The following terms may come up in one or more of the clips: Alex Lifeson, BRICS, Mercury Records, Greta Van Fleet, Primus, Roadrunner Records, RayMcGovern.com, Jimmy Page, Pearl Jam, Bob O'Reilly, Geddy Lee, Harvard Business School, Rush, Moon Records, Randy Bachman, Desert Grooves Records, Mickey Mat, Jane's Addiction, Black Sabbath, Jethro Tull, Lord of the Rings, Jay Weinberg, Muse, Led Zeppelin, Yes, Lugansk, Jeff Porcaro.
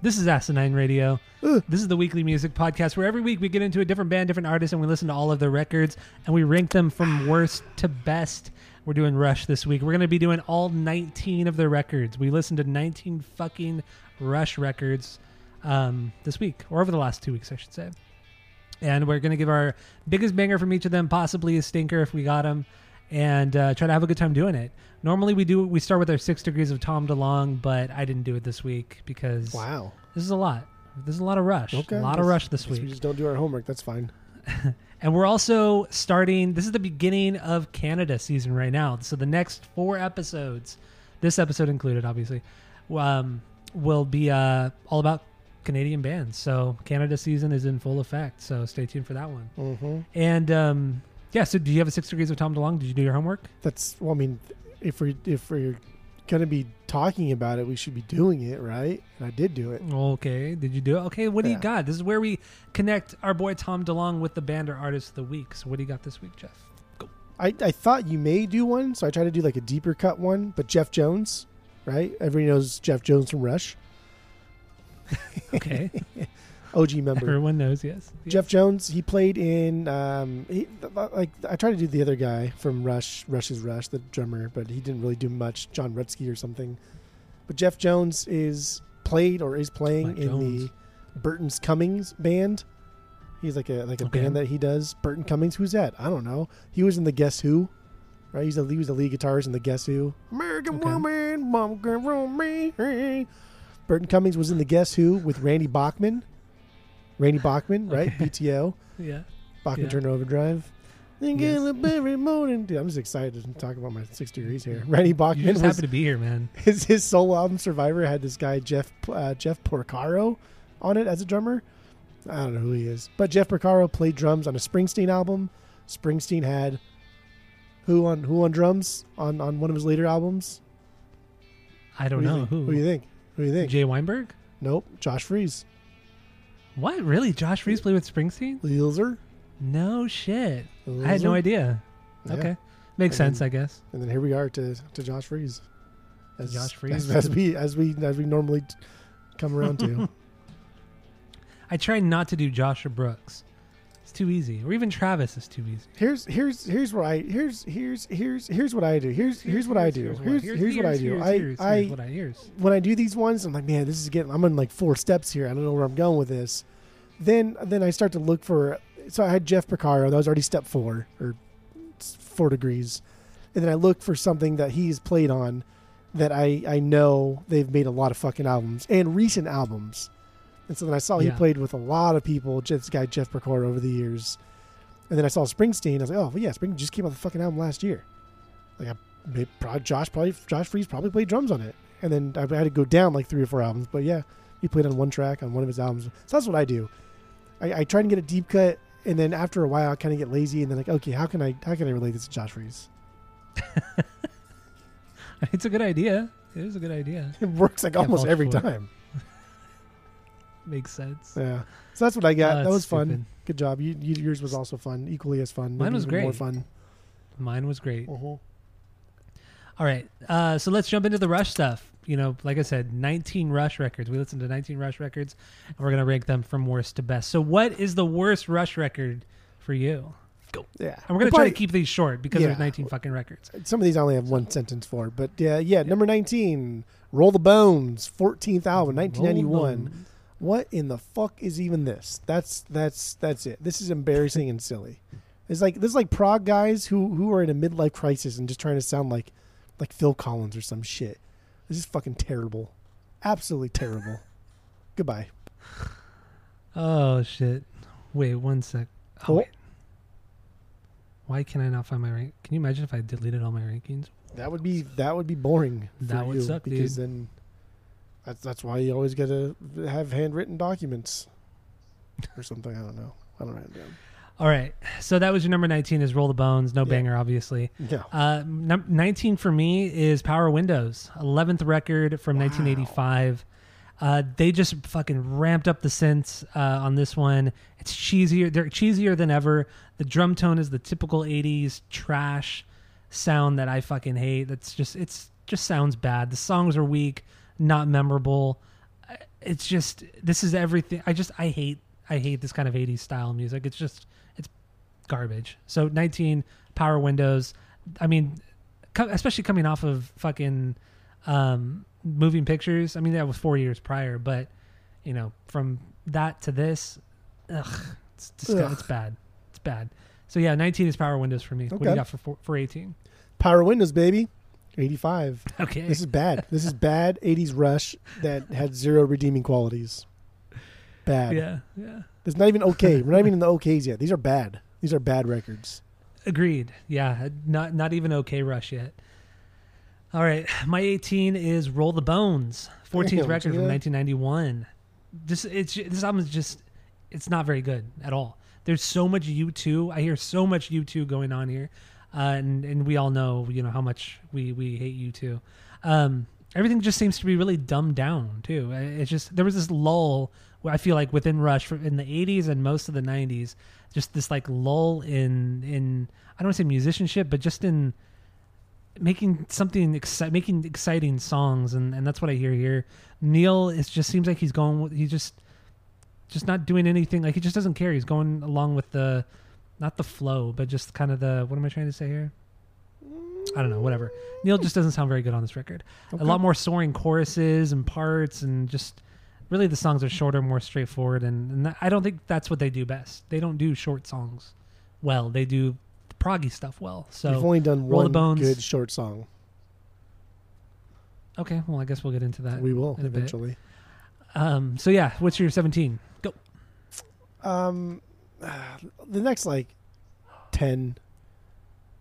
This is Asinine Radio. This is the weekly music podcast where every week we get into a different band, different artist, and we listen to all of their records, and we rank them from worst to best. We're doing Rush this week. We're going to be doing all 19 of their records. We listened to 19 fucking Rush records this week, or over the last 2 weeks, I should say. And we're going to give our biggest banger from each of them, possibly a stinker if we got them, and try to have a good time doing it. Normally we start with our 6 degrees of Tom DeLonge, but I didn't do it this week because this is a lot. There's a lot of Rush. Okay, a lot of Rush this week. We just don't do our homework. That's fine. And we're also starting. This is the beginning of Canada season right now. So the next 4 episodes, this episode included, obviously, will be all about Canadian bands. So Canada season is in full effect. So stay tuned for that one. Mm-hmm. And yeah, so do you have a 6 degrees of Tom DeLonge? Did you do your homework? Well, I mean, if we're going to be talking about it, we should be doing it, right? And I did do it. Okay, did you do it? Okay, what do you got? This is where we connect our boy Tom DeLonge with the band or artist of the week. So what do you got this week, Jeff? Go. I thought you may do one, so I tried to do like a deeper cut one, but Jeff Jones, right? Everybody knows Jeff Jones from Rush. Okay. OG member. Everyone knows, yes. Jeff Jones, he played in, I tried to do the other guy from Rush, Rush, the drummer, but he didn't really do much, John Rutsey or something. But Jeff Jones is playing the Burton Cummings band. He's like a band that he does. Burton Cummings, who's that? I don't know. He was in the Guess Who, right? He was the lead guitarist in the Guess Who. American woman, mom can room me. Burton Cummings was in the Guess Who with Randy Bachman. Randy Bachman, right? BTO. Yeah. Bachman Turner Overdrive. Every morning. Dude, I'm just excited to talk about my 6 degrees here. Randy Bachman. You're just happy to be here, man. His solo album, Survivor, had this guy, Jeff Porcaro, on it as a drummer. I don't know who he is. But Jeff Porcaro played drums on a Springsteen album. Springsteen had who on drums on one of his later albums? I don't know. Who? Who do you think? Jay Weinberg? Nope. Josh Freese. What? Really? Josh Freese played with Springsteen? Leelzer? No shit. I had no idea. Yeah. Okay. Makes sense, I guess. And then here we are to Josh Freese. As we normally come around to. I try not to do Josh or Brooks. It's too easy. Or even Travis is too easy. Here's what I do. When I do these ones, I'm like, man, this is getting. I'm on like 4 steps here. I don't know where I'm going with this. Then I start to look for. So I had Jeff Porcaro. That was already step 4 or 4 degrees, and then I look for something that he's played on that I know they've made a lot of fucking albums and recent albums. And so then I saw he played with a lot of people, this guy Jeff Porcaro, over the years. And then I saw Springsteen. I was like, oh, well, yeah, Springsteen just came out the fucking album last year. Like, Josh Freese probably played drums on it. And then I had to go down like 3 or 4 albums. But yeah, he played on one track on one of his albums. So that's what I do. I try to get a deep cut, and then after a while, I kind of get lazy, and then like, okay, how can I relate this to Josh Freese? It's a good idea. It is a good idea. It works like almost every time. Makes sense. Yeah. So that's what I got. That was fun. Stupid. Good job. Yours was also fun. Equally as fun. Mine was great. More fun. Mine was great. Uh-huh. All right. So let's jump into the Rush stuff. You know, like I said, 19 Rush records. We listened to 19 Rush records, and we're going to rank them from worst to best. So what is the worst Rush record for you? Go. Yeah. And we're going to try to keep these short because there's 19 fucking records. Some of these I only have one sentence for. But yeah. Number 19, Roll the Bones, 14th album, 1991. What in the fuck is even this? That's it. This is embarrassing and silly. It's like this is like prog guys who are in a midlife crisis and just trying to sound like Phil Collins or some shit. This is fucking terrible, absolutely terrible. Goodbye. Oh shit! Wait one sec. Oh, wait. Why can I not find my rank? Can you imagine if I deleted all my rankings? That would be boring. That would suck, dude. Because then That's why you always got to have handwritten documents or something. I don't write it down. All right. So that was your number 19 is Roll the Bones. No banger, obviously. Yeah. 19 for me is Power Windows, 11th record from 1985. They just fucking ramped up the synths on this one. It's cheesier. They're cheesier than ever. The drum tone is the typical 80s trash sound that I fucking hate. It just sounds bad. The songs are weak, not memorable. It's just, this is everything. I hate this kind of 80s style music. It's garbage. So 19, Power Windows. I mean, especially coming off of fucking Moving Pictures. I mean, that was 4 years prior, but you know, from that to this, it's bad. So yeah, 19 is Power Windows for me. Okay. What do you got for 18? Power Windows, baby. 85. Okay. This is bad. This is bad 80s Rush that had zero redeeming qualities. Bad. Yeah. It's not even okay. We're not even in the okays yet. These are bad. These are bad records. Agreed. Yeah. Not even okay Rush yet. All right. My 18 is Roll the Bones, 14th record from 1991. This album is just, it's not very good at all. There's so much U2. I hear so much U2 going on here. And we all know, you know, how much we hate U2. Everything just seems to be really dumbed down too. It's just, there was this lull where I feel like within Rush in the 80s and most of the 90s, just this like lull in I don't want to say musicianship, but just in making something making exciting songs. And that's what I hear here. Neil, it just seems like he's just not doing anything. Like he just doesn't care. He's going along with the, not the flow, but just kind of the, what am I trying to say here? I don't know, whatever. Neil just doesn't sound very good on this record. Okay. A lot more soaring choruses and parts, and just really the songs are shorter, more straightforward. And I don't think that's what they do best. They don't do short songs well. They do the proggy stuff well. So you've only done one good short song. Okay, well, I guess we'll get into that. We will eventually. So yeah, what's your 17? Go. The next like 10,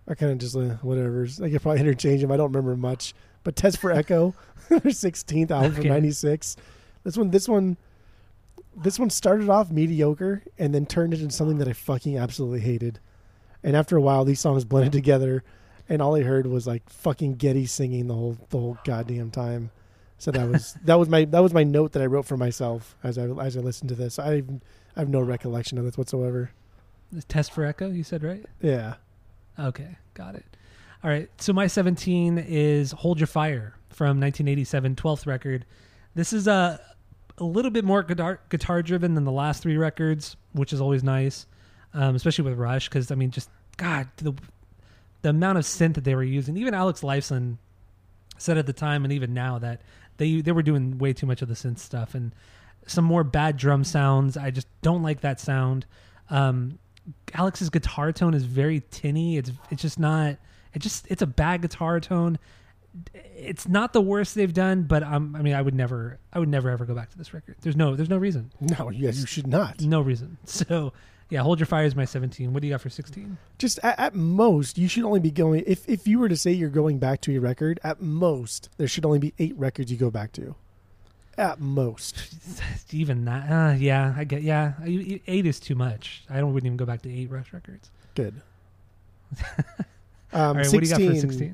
I kind of just whatever. I could probably interchange them. I don't remember much. But Test for Echo, their 16th album from '96. This one started off mediocre and then turned it into something that I fucking absolutely hated. And after a while, these songs blended together, and all I heard was like fucking Geddy singing the whole goddamn time. So that was my note that I wrote for myself as I listened to this. I have no recollection of this whatsoever. The Test for Echo, you said, right? Yeah. Okay, got it. All right, so my 17 is Hold Your Fire from 1987, 12th record. This is a little bit more guitar-driven than the last three records, which is always nice, especially with Rush, because, I mean, just, God, the amount of synth that they were using. Even Alex Lifeson said at the time and even now that they were doing way too much of the synth stuff, and some more bad drum sounds. I just don't like that sound. Alex's guitar tone is very tinny. It's just not. It's a bad guitar tone. It's not the worst they've done, but I would never ever go back to this record. There's no reason. No, yes, you should not. No reason. So yeah, Hold Your Fire is my 17. What do you got for 16? Just at most, you should only be going. If you were to say you're going back to a record, at most there should only be 8 records you go back to. At most. Even that. Yeah, I get. Yeah, 8 is too much. I wouldn't even go back to 8 Rush records. Good. All right, 16, what do you got for 16?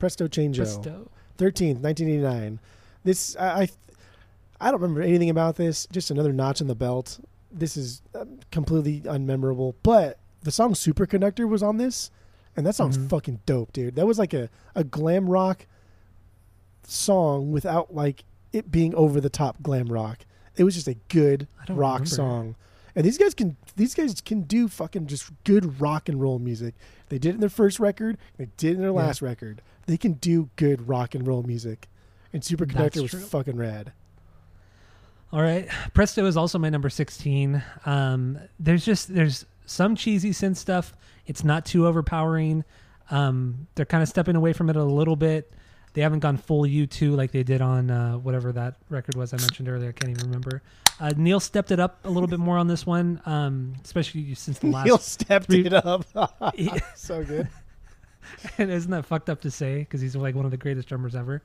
Presto Changeo. 13th, 1989. This I don't remember anything about this. Just another notch in the belt. This is completely unmemorable. But the song Superconductor was on this, and that song's fucking dope, dude. That was like a glam rock song without like it being over the top glam rock. It was just a good rock song. And these guys can do fucking just good rock and roll music. They did it in their first record. They did it in their last record. They can do good rock and roll music. And Superconductor was fucking rad. All right. Presto is also my number 16. There's some cheesy synth stuff. It's not too overpowering. They're kind of stepping away from it a little bit. They haven't gone full U2 like they did on whatever that record was I mentioned earlier. I can't even remember. Neil stepped it up a little bit more on this one, especially since the last. Neil stepped it up. So good. And isn't that fucked up to say? Because he's like one of the greatest drummers ever.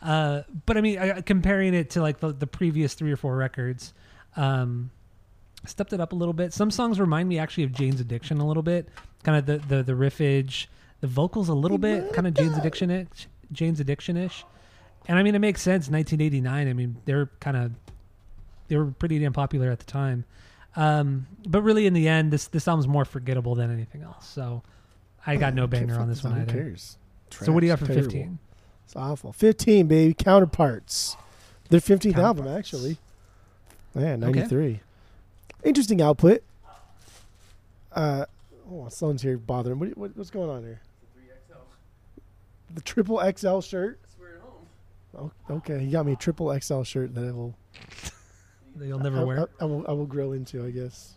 But I mean, comparing it to like the previous 3 or 4 records, stepped it up a little bit. Some songs remind me actually of Jane's Addiction a little bit, kind of the riffage, the vocals a little bit, kind of Jane's Addiction-ish. And I mean, it makes sense. 1989. I mean, they were pretty damn popular at the time. But really in the end, this album's more forgettable than anything else. So I got no banger on this one either. Who cares? Trash, so what do you got for 15? It's awful. 15, baby. Counterparts. Their 15th album, actually. Yeah, 93. Okay. Interesting output. Someone's here bothering. What's going on here? The triple XL shirt. That's where at home. Oh, okay, he got me a triple XL shirt that I will. That you'll never wear. I will grow into, I guess.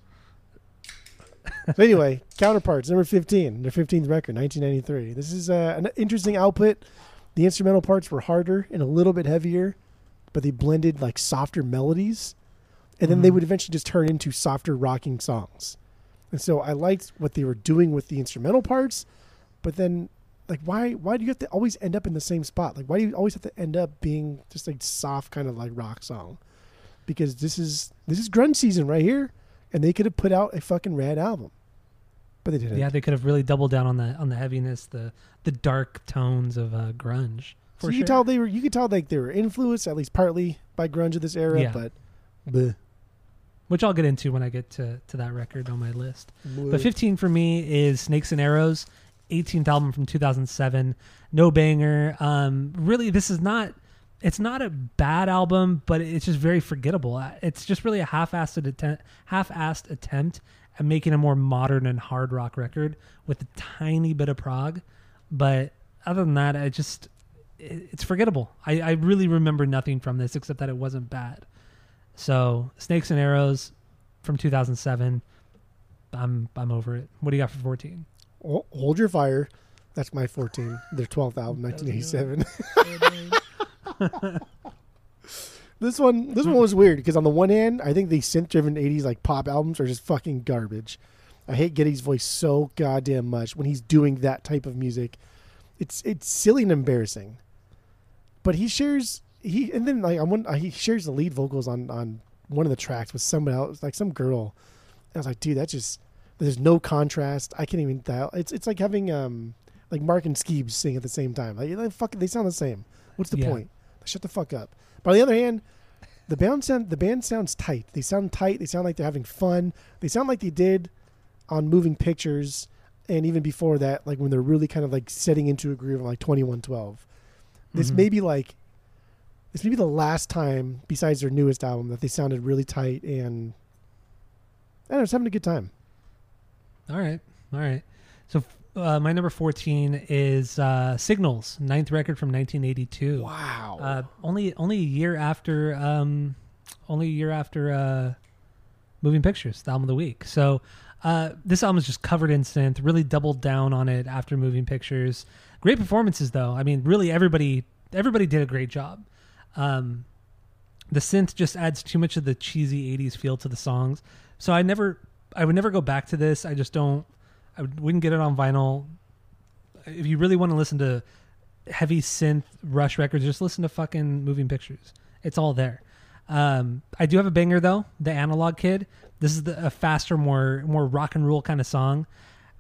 So anyway, Counterparts, number 15, their 15th record, 1993. This is an interesting output. The instrumental parts were harder and a little bit heavier, but they blended like softer melodies, and then they would eventually just turn into softer rocking songs. And so I liked what they were doing with the instrumental parts, but then like why do you have to always end up in the same spot? Like, why do you always have to end up being just like soft kind of like rock song? Because this is grunge season right here, and they could have put out a fucking rad album, but they didn't. Yeah, they could have really doubled down on the heaviness, the dark tones of grunge. For so you sure. tell they were you could tell like they were influenced at least partly by grunge of this era, yeah. But bleh. Which I'll get into when I get to that record on my list. Bleh. But 15 for me is Snakes and Arrows, 18th album from 2007. No banger. Really, this is not. It's not a bad album, but it's just very forgettable. It's just really a half-assed attempt at making a more modern and hard rock record with a tiny bit of prog. But other than that, it's forgettable. I really remember nothing from this except that it wasn't bad. So Snakes and Arrows from 2007. I'm over it. What do you got for 14? Hold Your Fire. That's my 14. Their 12th album, 1987. This one was weird because on the one hand, I think the synth-driven 80s like pop albums are just fucking garbage. I hate Geddy's voice so goddamn much when he's doing that type of music. It's silly and embarrassing. But he shares the lead vocals on one of the tracks with someone else, like some girl. And I was like, dude, that's just there's no contrast. I can't even dial. It's like having like Mark and Skeebs sing at the same time. Like fucking, they sound the same. What's the point? Shut the fuck up. But on the other hand, the band sounds tight. They sound tight. They sound like they're having fun. They sound like they did on Moving Pictures, and even before that, like when they're really kind of like setting into a groove of like 2112. This may be the last time besides their newest album that they sounded really tight, and I was having a good time. All right. So. My number 14 is Signals, 9th record from 1982. Wow! Only a year after, Moving Pictures, the album of the week. So this album is just covered in synth. Really doubled down on it after Moving Pictures. Great performances, though. I mean, really everybody did a great job. The synth just adds too much of the cheesy 80s feel to the songs. So I would never go back to this. I just don't. I wouldn't get it on vinyl. If you really want to listen to heavy synth Rush records, just listen to fucking Moving Pictures. It's all there. I do have a banger though, The Analog Kid. This is a faster, more rock and roll kind of song.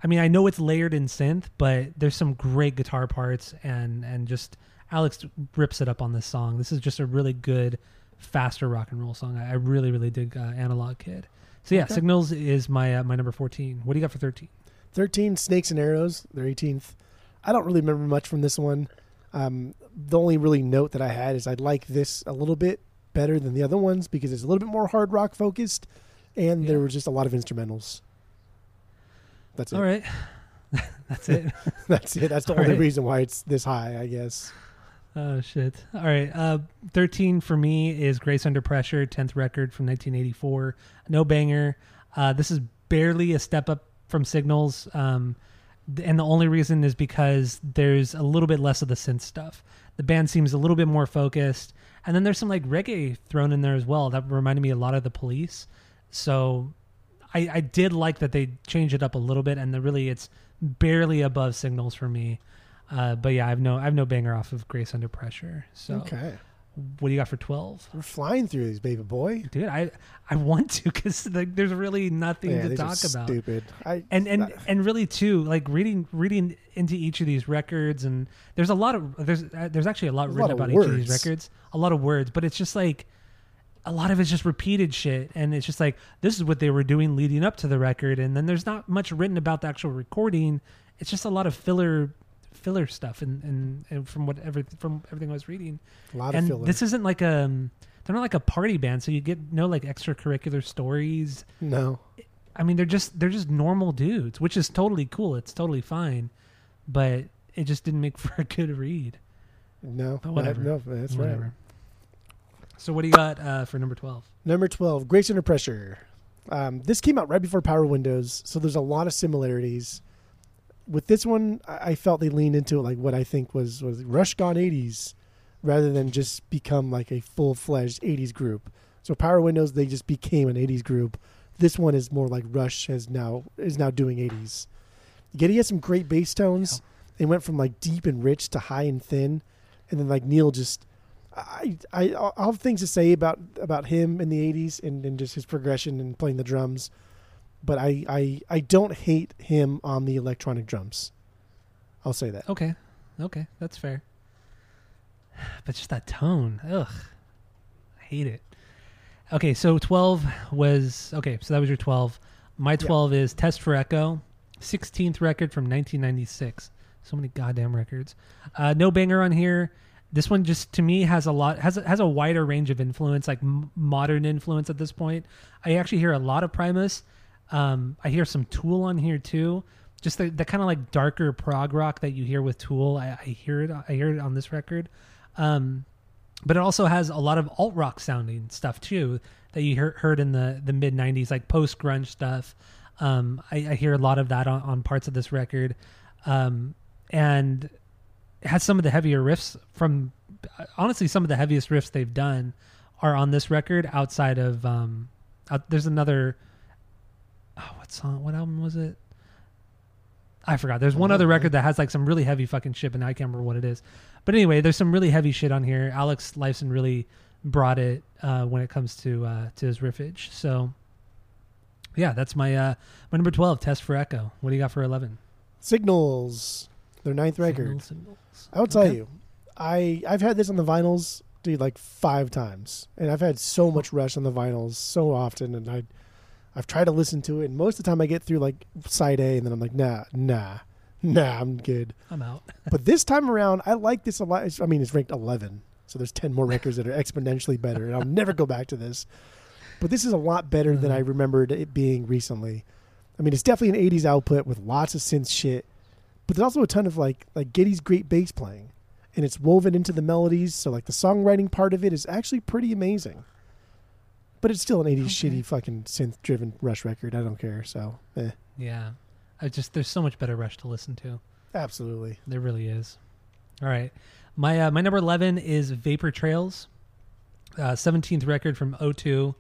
I mean, I know it's layered in synth, but there's some great guitar parts and just Alex rips it up on this song. This is just a really good, faster rock and roll song. I really, really dig Analog Kid. So yeah, okay. Signals is my number 14. What do you got for 13? 13, Snakes and Arrows, their 18th. I don't really remember much from this one. The only really note that I had is I like this a little bit better than the other ones because it's a little bit more hard rock focused, and there were just a lot of instrumentals. That's it. All right. That's it. That's it. That's the only reason why it's this high, I guess. Oh, shit. All right. 13 for me is Grace Under Pressure, 10th record from 1984. No banger. This is barely a step up from Signals, and the only reason is because there's a little bit less of the synth stuff. The band seems a little bit more focused, and then there's some like reggae thrown in there as well that reminded me a lot of The Police. So I did like that they changed it up a little bit, and really it's barely above Signals for me. But yeah, I've no banger off of Grace Under Pressure. So okay. What do you got for 12? We're flying through these, baby boy. Dude, I want to because there's really nothing to talk about. Stupid. And really too, like reading into each of these records, and there's a lot of there's actually a lot written about each of these records, a lot of words, but it's just like a lot of it's just repeated shit, and it's just like this is what they were doing leading up to the record, and then there's not much written about the actual recording. It's just a lot of filler stuff and from everything I was reading. A lot of filler. This isn't like they're not like a party band, so you get no like extracurricular stories. No. I mean they're just normal dudes, which is totally cool. It's totally fine. But it just didn't make for a good read. No. But whatever. That's whatever. Right. So what do you got for number 12? Number 12, Grace Under Pressure. This came out right before Power Windows, so there's a lot of similarities. With this one, I felt they leaned into it like what I think was Rush gone 80s rather than just become like a full-fledged 80s group. So Power Windows, they just became an 80s group. This one is more like Rush is now doing 80s. Geddy has some great bass tones. It went from like deep and rich to high and thin. And then like Neil just... I'll have things to say about him in the 80s and just his progression and playing the drums. But I don't hate him on the electronic drums. I'll say that. Okay, that's fair. But just that tone, ugh, I hate it. Okay, so 12 was okay. So that was your 12. My 12 is Test for Echo, 16th record from 1996. So many goddamn records. No banger on here. This one just to me has a wider range of influence, like modern influence at this point. I actually hear a lot of Primus. I hear some Tool on here too, just the kind of like darker prog rock that you hear with Tool. I hear it on this record, but it also has a lot of alt rock sounding stuff too that you heard in the mid 90s, like post grunge stuff. I hear a lot of that on parts of this record, and it has some of the heavier riffs from honestly some of the heaviest riffs they've done are on this record outside of there's another. Oh, what song? What album was it? I forgot. There's one other record that has like some really heavy fucking shit, and I can't remember what it is. But anyway, there's some really heavy shit on here. Alex Lifeson really brought it when it comes to his riffage. So, yeah, that's my number 12, Test for Echo. What do you got for 11? Signals, their ninth record. Signals. I will tell you, I've had this on the vinyls, dude, like 5 times, and I've had so much Rush on the vinyls so often, and I've tried to listen to it, and most of the time I get through like side A, and then I'm like, nah, I'm good. I'm out. But this time around, I like this a lot. I mean, it's ranked 11, so there's 10 more records that are exponentially better, and I'll never go back to this. But this is a lot better than I remembered it being recently. I mean, it's definitely an 80s output with lots of synth shit, but there's also a ton of like Geddy's great bass playing, and it's woven into the melodies, so like the songwriting part of it is actually pretty amazing. But it's still an 80s shitty fucking synth-driven Rush record. I don't care, so, eh. Yeah. There's so much better Rush to listen to. Absolutely. There really is. All right. My number 11 is Vapor Trails, 17th record from 2002.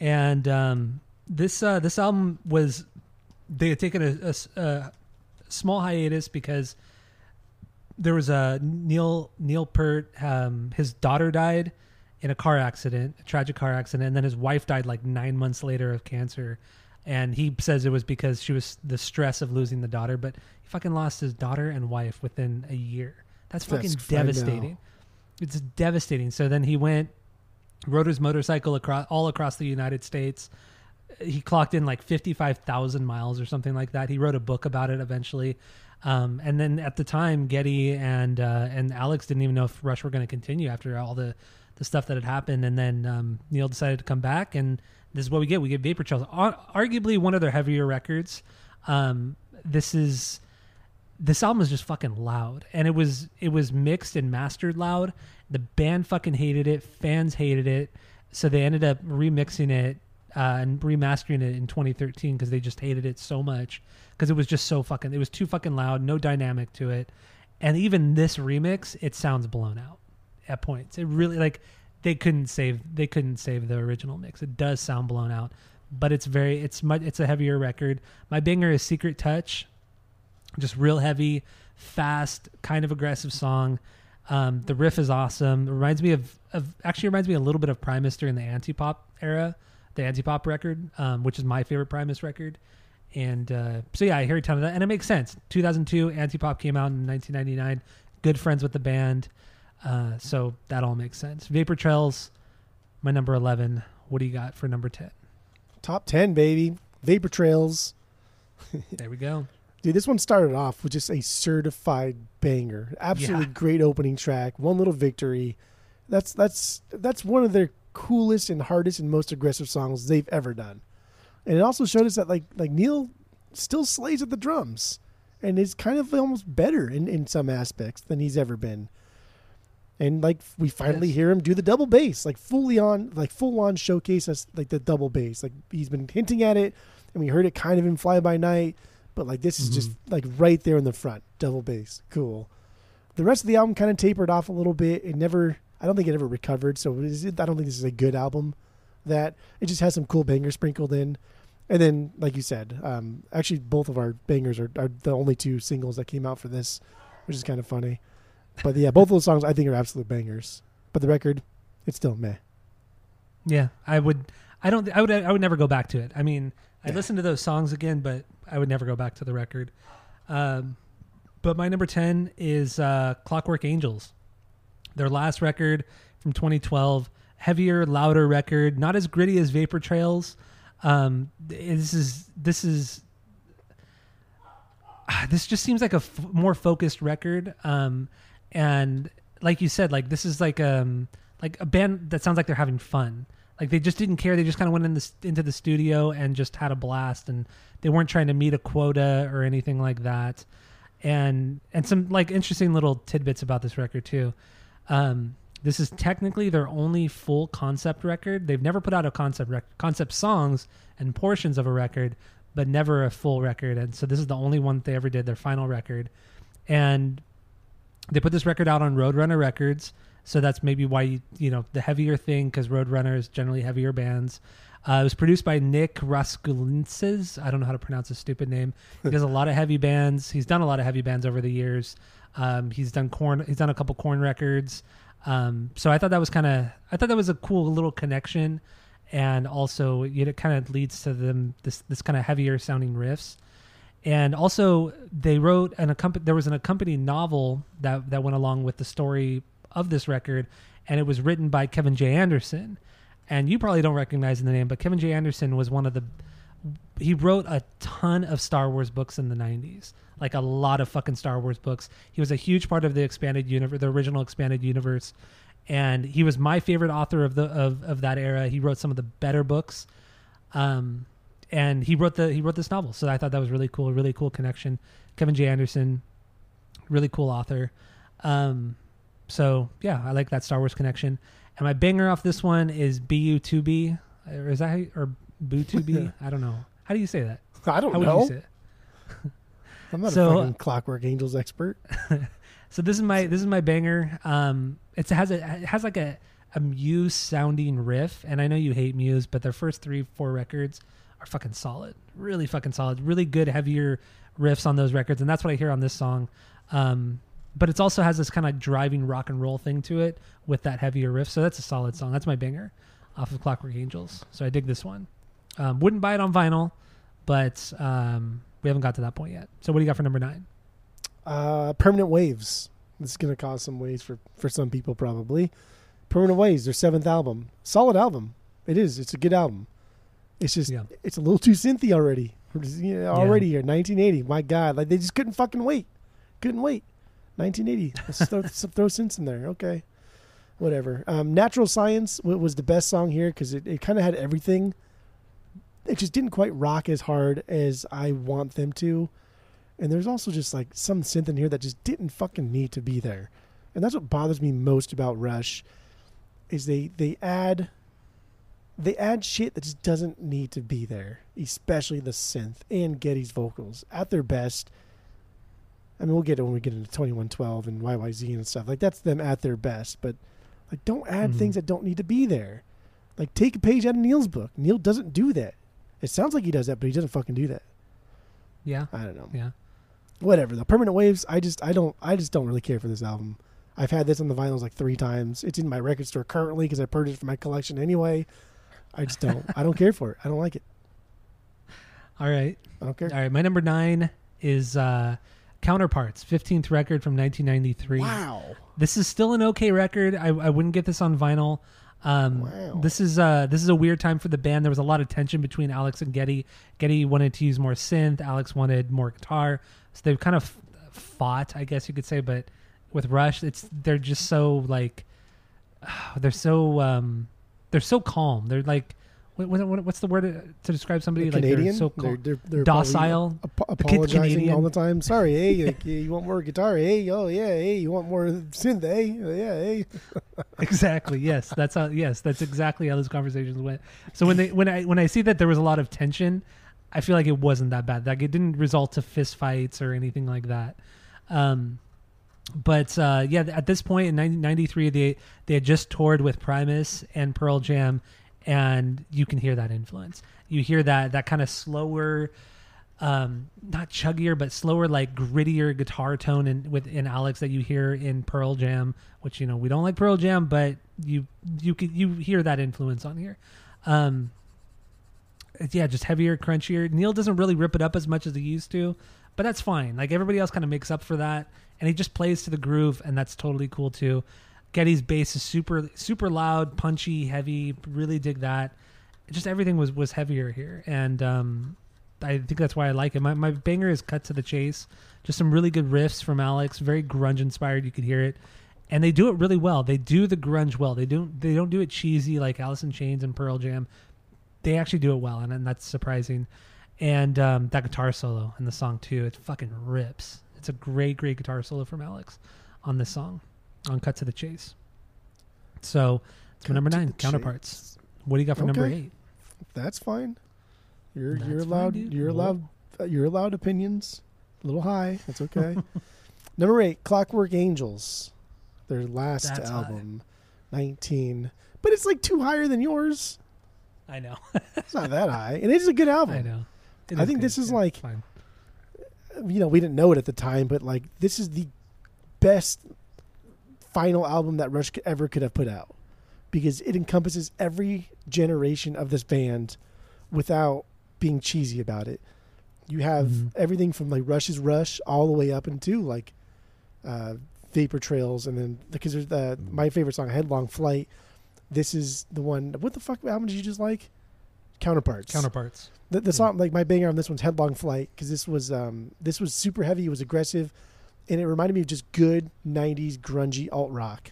And this album was... They had taken a small hiatus because there was a Neil Peart, his daughter died in a car accident, a tragic car accident, and then his wife died like 9 months later of cancer. And he says it was because she was the stress of losing the daughter, but he fucking lost his daughter and wife within a year. That's devastating. Now. It's devastating. So then he rode his motorcycle all across the United States. He clocked in like 55,000 miles or something like that. He wrote a book about it eventually. And then at the time, Geddy and Alex didn't even know if Rush were going to continue after all the stuff that had happened, and then Neil decided to come back, and this is what we get. We get Vapor Trails, arguably one of their heavier records. This album is just fucking loud, and it was mixed and mastered loud. The band fucking hated it, fans hated it, so they ended up remixing it and remastering it in 2013 because they just hated it so much because it was just so fucking. It was too fucking loud, no dynamic to it, and even this remix, it sounds blown out. At points, it really like they couldn't save the original mix. It does sound blown out, but it's a heavier record. My banger is Secret Touch, Just real heavy, fast, kind of aggressive song. The riff is awesome. It reminds me of actually reminds me a little bit of Primus during the anti-pop era, the anti-pop record, which is my favorite Primus record. And so yeah, I hear a ton of that, and it makes sense. 2002, anti-pop came out in 1999. Good friends with the band, so that all makes sense. Vapor Trail's my number 11. What do you got for number 10? Top 10, baby. Vapor Trails. There we go. Dude, this one started off with just a certified banger. Absolutely great opening track. One Little Victory. That's one of their coolest and hardest and most aggressive songs they've ever done. And it also showed us that like Neil still slays at the drums, and is kind of almost better in some aspects than he's ever been. And like we finally hear him do the double bass, like full on showcase us like the double bass. Like he's been hinting at it, and we heard it kind of in Fly By Night. But like this is just like right there in the front, double bass, cool. The rest of the album kind of tapered off a little bit. I don't think it ever recovered. So I don't think this is a good album. That it just has some cool bangers sprinkled in, and then like you said, actually both of our bangers are the only two singles that came out for this, which is kind of funny. But yeah, both of those songs I think are absolute bangers. But the record, it's still meh. Yeah, I would never go back to it. I mean, I listen to those songs again, but I would never go back to the record. But my number 10 is Clockwork Angels. Their last record from 2012, heavier, louder record, not as gritty as Vapor Trails. This just seems like a more focused record. And like you said, like this is like a band that sounds like they're having fun. Like they just didn't care. They just kind of went into the studio and just had a blast, and they weren't trying to meet a quota or anything like that. And some like interesting little tidbits about this record too. This is technically their only full concept record. They've never put out a concept songs and portions of a record, but never a full record. And so this is the only one that they ever did, their final record. And they put this record out on Roadrunner Records. So that's maybe why, you know, the heavier thing, because Roadrunner is generally heavier bands. It was produced by Nick Raskulinsis. I don't know how to pronounce his stupid name. He does a lot of heavy bands. He's done a lot of heavy bands over the years. He's done Korn. He's done a couple Korn records. So I thought that was I thought that was a cool little connection. And also it kind of leads to them, this kind of heavier sounding riffs. And also they wrote there was an accompanying novel that went along with the story of this record, and it was written by Kevin J. Anderson. And you probably don't recognize the name, but Kevin J. Anderson was he wrote a ton of Star Wars books in the 90s, like a lot of fucking Star Wars books. He was a huge part of the expanded universe, the original expanded universe. And he was my favorite author of that era. He wrote some of the better books. And he wrote this novel. So I thought that was really cool, a really cool connection. Kevin J. Anderson, really cool author. So yeah, I like that Star Wars connection. And my banger off this one is BU2B, or is that how or Boo2B? I don't know. How do you say that? I don't know. How would you say it? I'm not a fucking Clockwork Angels expert. So this is my banger. It has like a Muse sounding riff, and I know you hate Muse, but their first 3-4 records are fucking solid, really fucking solid, really good heavier riffs on those records, and that's what I hear on this song. But it also has this kind of driving rock and roll thing to it with that heavier riff. So that's a solid song. That's my banger off of Clockwork Angels. So I dig this one. Wouldn't buy it on vinyl, but we haven't got to that point yet. So what do you got for number 9? Permanent Waves. This is going to cause some waves for some people probably. Permanent Waves, their 7th album. Solid album. It is. It's a good album. It's just, it's a little too synthy already. Here, 1980. My God. Like they just couldn't fucking wait. 1980. Let's throw synths in there. Okay. Whatever. Natural Science was the best song here because it kind of had everything. It just didn't quite rock as hard as I want them to. And there's also just like some synth in here that just didn't fucking need to be there. And that's what bothers me most about Rush is they add shit that just doesn't need to be there, especially the synth and Geddy's vocals at their best. I mean, we'll get it when we get into 2112 and YYZ and stuff. Like, that's them at their best. But, like, don't add things that don't need to be there. Like, take a page out of Neil's book. Neil doesn't do that. It sounds like he does that, but he doesn't fucking do that. Yeah. I don't know. Yeah. whatever. The Permanent Waves, I just don't really care for this album. I've had this on the vinyls like 3 times. It's in my record store currently because I purchased it for my collection anyway. I don't care for it. I don't like it. All right. I don't care. All right. My number 9 is Counterparts, 15th record from 1993. Wow. This is still an okay record. I wouldn't get this on vinyl. Wow. This is a weird time for the band. There was a lot of tension between Alex and Geddy. Geddy wanted to use more synth. Alex wanted more guitar. So they've kind of fought, I guess you could say. But with Rush, they're just so like they're so calm. They're like what's the word to describe somebody like they're so calm, they're docile, apologizing all the time. Sorry, hey, yeah. Like, you want more guitar? Hey, oh yeah, hey, you want more synth? Hey, yeah, hey. Exactly. Yes, that's exactly how those conversations went. So when I see that there was a lot of tension, I feel like it wasn't that bad. Like it didn't result to fist fights or anything like that. But at this point in 1993, they had just toured with Primus and Pearl Jam, and you can hear that influence. You hear that kind of slower, not chuggier, but slower, like grittier guitar tone in Alex that you hear in Pearl Jam. Which we don't like Pearl Jam, but you hear that influence on here. Just heavier, crunchier. Neil doesn't really rip it up as much as he used to, but that's fine. Like everybody else kind of makes up for that. And he just plays to the groove, and that's totally cool too. Geddy's bass is super, super loud, punchy, heavy. Really dig that. Just everything was heavier here, and I think that's why I like it. My banger is Cut to the Chase. Just some really good riffs from Alex, very grunge inspired. You could hear it, and they do it really well. They do the grunge well. They don't do it cheesy like Alice in Chains and Pearl Jam. They actually do it well, and that's surprising. And that guitar solo in the song too, it fucking rips. It's a great, great guitar solo from Alex on this song, on Cut to the Chase. So it's my number 9, Counterparts. Chase. What do you got for number 8? That's fine. You're allowed. Fine, you're allowed. You're allowed opinions. A little high. That's okay. Number 8, Clockwork Angels, their last album, 19. But it's like 2 higher than yours. I know. It's not that high, and it is a good album. I know. I think this is like. Fine. We didn't know it at the time, but like this is the best final album that Rush ever could have put out, because it encompasses every generation of this band without being cheesy about it. You have everything from like Rush's Rush all the way up into like Vapor Trails, and then because there's my favorite song, Headlong Flight. This is the one. What the fuck album did you just like? Counterparts. The song, like my banger on this one's Headlong Flight, because this was super heavy. It was aggressive, and it reminded me of just good 90s grungy alt rock,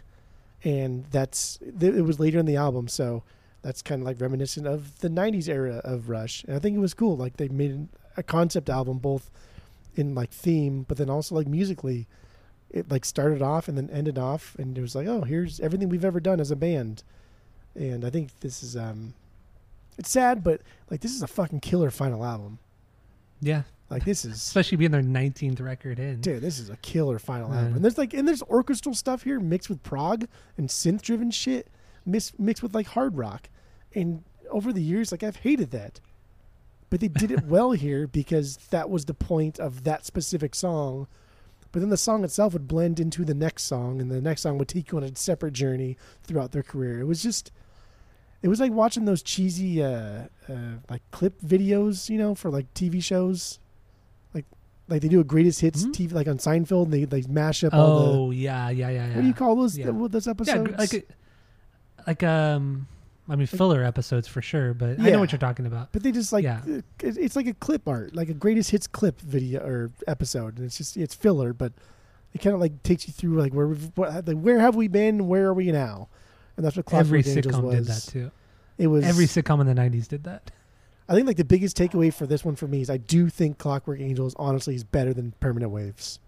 and it was later in the album, so that's kind of like reminiscent of the 90s era of Rush. And I think it was cool, like they made a concept album both in like theme, but then also like musically. It like started off and then ended off, and it was like, oh, here's everything we've ever done as a band. And I think this is it's sad, but like this is a fucking killer final album. Yeah, like this is, especially being their 19th record in. Dude, this is a killer final album. And there's orchestral stuff here mixed with prog and synth-driven shit mixed with like hard rock. And over the years, like I've hated that, but they did it well here, because that was the point of that specific song. But then the song itself would blend into the next song, and the next song would take you on a separate journey throughout their career. It was just. It was like watching those cheesy like clip videos, for like TV shows. Like they do a greatest hits TV, like on Seinfeld, and they mash up all the... Oh, yeah. What do you call those those episodes? Yeah, filler episodes for sure, but yeah. I know what you're talking about. But they just like... Yeah. It's like a clip art, like a greatest hits clip video or episode. And it's filler, but it kind of like takes you through like where have we been, where are we now? And that's what Clockwork Angels was. Every sitcom did that too. It was every sitcom in the 90s did that. I think like the biggest takeaway for this one for me is I do think Clockwork Angels honestly is better than Permanent Waves.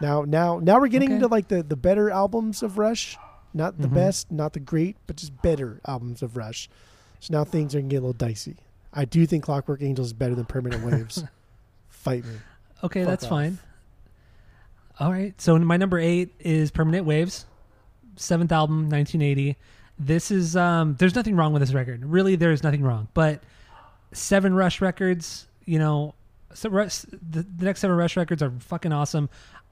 Now we're getting into like the better albums of Rush, not the best, not the great, but just better albums of Rush. So now things are gonna get a little dicey. I do think Clockwork Angels is better than Permanent Waves. Fight me. Okay, that's fine. All right. So my number 8 is Permanent Waves. 7th album, 1980. This is there's nothing wrong with this record. Really, there's nothing wrong. But 7 Rush records, so the next 7 Rush records are fucking awesome.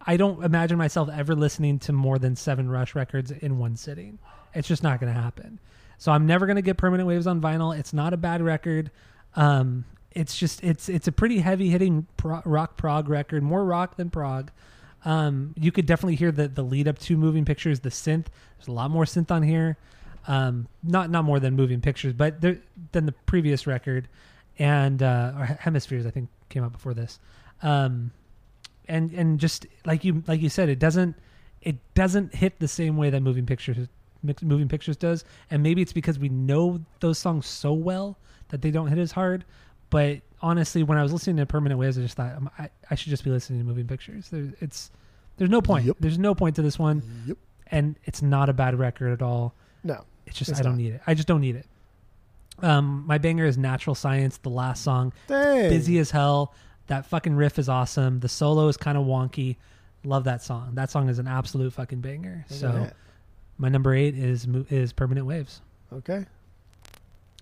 I don't imagine myself ever listening to more than 7 Rush records in one sitting. It's just not going to happen. So I'm never going to get Permanent Waves on vinyl. It's not a bad record. It's just, it's a pretty heavy hitting rock prog record, more rock than prog. You could definitely hear the lead up to Moving Pictures, the synth. There's a lot more synth on here. Not more than Moving Pictures, but than the previous record, and or Hemispheres, I think, came out before this. And just like you said, it doesn't hit the same way that Moving Pictures does. And maybe it's because we know those songs so well that they don't hit as hard. But honestly, when I was listening to Permanent Waves, I just thought I should just be listening to Moving Pictures. There's no point. Yep. There's no point to this one. Yep. And it's not a bad record at all. No, it's just, I don't need it. I just don't need it. My banger is Natural Science, the last song. Dang. Busy as hell. That fucking riff is awesome. The solo is kind of wonky. Love that song. That song is an absolute fucking banger. Look, so my number 8 is Permanent Waves. Okay.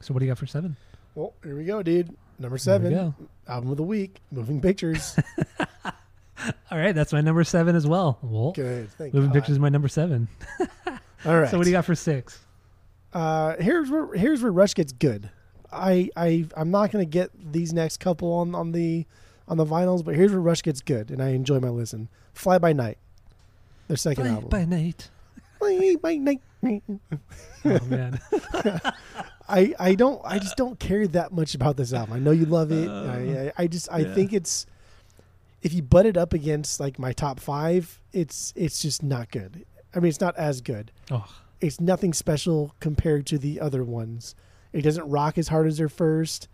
So what do you got for 7? Well, here we go, dude. Number 7, album of the week, Moving Pictures. All right, that's my number 7 as well. Well, good. Thank Moving God. Pictures is my number 7. All right. So what do you got for 6? Here's where Rush gets good. I'm not gonna get these next couple on the vinyls, but here's where Rush gets good, and I enjoy my listen. Fly By Night, their second album. Fly By Night. Fly By Night. Oh man. I just don't care that much about this album. I know you love it. I think it's, if you butt it up against like my top 5, it's just not good. I mean, it's not as good. Oh. It's nothing special compared to the other ones. It doesn't rock as hard as their first.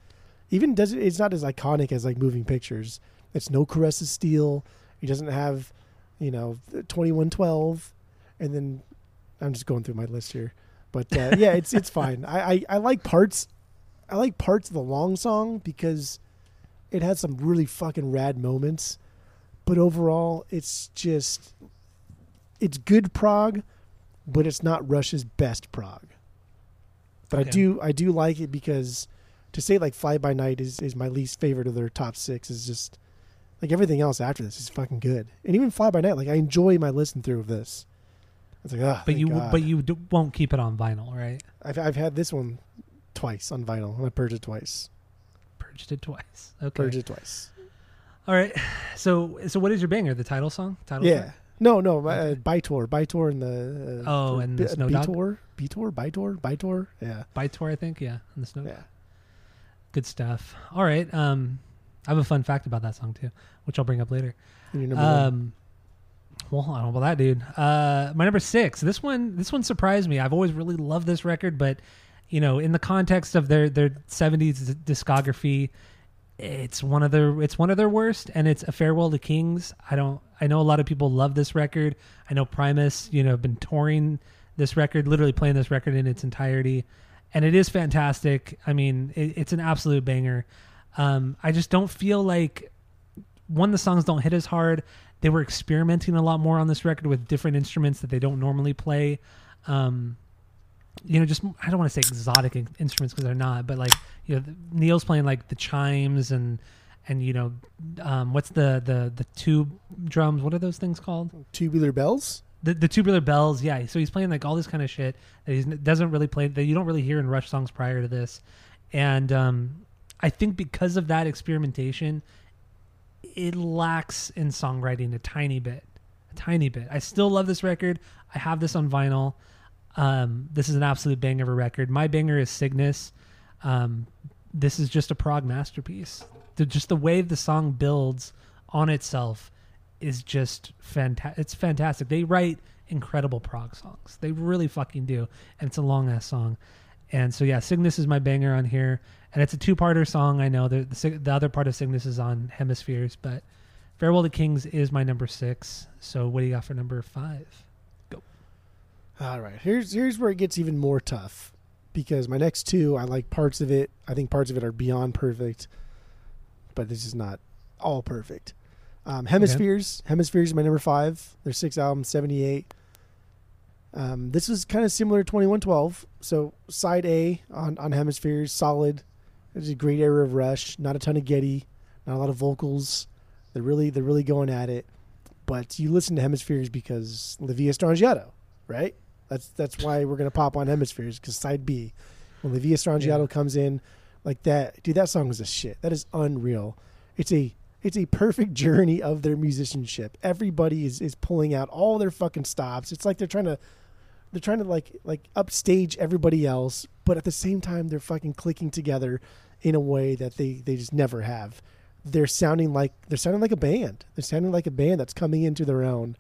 It's not as iconic as like Moving Pictures. It's no Caress of Steel. It doesn't have, 2112. And then I'm just going through my list here. But yeah, it's fine. I like parts. I like parts of the long song because it has some really fucking rad moments. But overall, it's just, it's good prog, but it's not Rush's best prog. But okay. I do like it, because to say like Fly By Night is my least favorite of their top 6 is just like everything else after this is fucking good. And even Fly By Night, like I enjoy my listen through of this. It's like, oh, but you won't keep it on vinyl, right? I've had this one twice on vinyl. I purged it twice. Okay. All right. So what is your banger? The title song? Title track? No, okay. Bytor and the... and the Snow Dog? Bytor, yeah. Bytor, I think, yeah, and the Snow Dog. Yeah. Good stuff. All right. I have a fun fact about that song, too, which I'll bring up later. And your number 1? Well, I don't know about that, dude. My number 6. This one surprised me. I've always really loved this record, but, in the context of their 70s discography... It's one of their worst, and it's A Farewell to Kings. I know a lot of people love this record. I know Primus, have been touring this record, literally playing this record in its entirety, and it is fantastic. I mean, it's an absolute banger. I just don't feel like, one, the songs don't hit as hard. They were experimenting a lot more on this record with different instruments that they don't normally play. Just, I don't want to say exotic instruments because they're not, but like, Neil's playing like the chimes and what's the tube drums? What are those things called? Tubular bells? The tubular bells. Yeah. So he's playing like all this kind of shit that he doesn't really play, that you don't really hear in Rush songs prior to this. And, I think because of that experimentation, it lacks in songwriting a tiny bit. I still love this record. I have this on vinyl. This is an absolute banger of a record. My banger is Cygnus. This is just a prog masterpiece. Just the way the song builds on itself is just fantastic. It's fantastic. They write incredible prog songs. They really fucking do. And it's a long ass song. And so yeah, Cygnus is my banger on here. And it's a 2-parter song. I know the other part of Cygnus is on Hemispheres, but Farewell to Kings is my number 6. So what do you got for number 5? All right, here's where it gets even more tough, because my next 2, I like parts of it. I think parts of it are beyond perfect, but this is not all perfect. Hemispheres. Okay. Hemispheres is my number 5. Their 6th album, 78. This was kind of similar to 2112. So side A on Hemispheres, solid. It was a great era of Rush. Not a ton of Geddy, Not a lot of vocals. They're really going at it. But you listen to Hemispheres because La Via Strangiato, right? That's why we're gonna pop on Hemispheres, because side B, when La Via Strangiato comes in, like that, dude, that song is a shit. That is unreal. It's a perfect journey of their musicianship. Everybody is pulling out all their fucking stops. It's like they're trying to like upstage everybody else, but at the same time they're fucking clicking together in a way that they just never have. They're sounding like a band. They're sounding like a band that's coming into their own.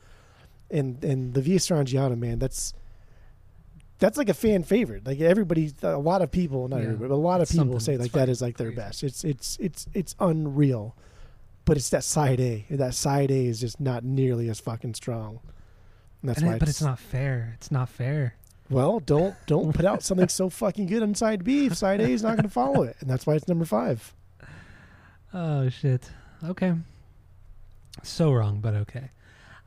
And La Via Strangiato, man, that's like a fan favorite. Like a lot of people say like that is like their best. It's unreal. But it's that side A. That side A is just not nearly as fucking strong. And that's why. But it's not fair. It's not fair. Well, don't put out something so fucking good on side B if side A is not going to follow it, and that's why it's number 5. Oh shit. Okay. So wrong, but okay.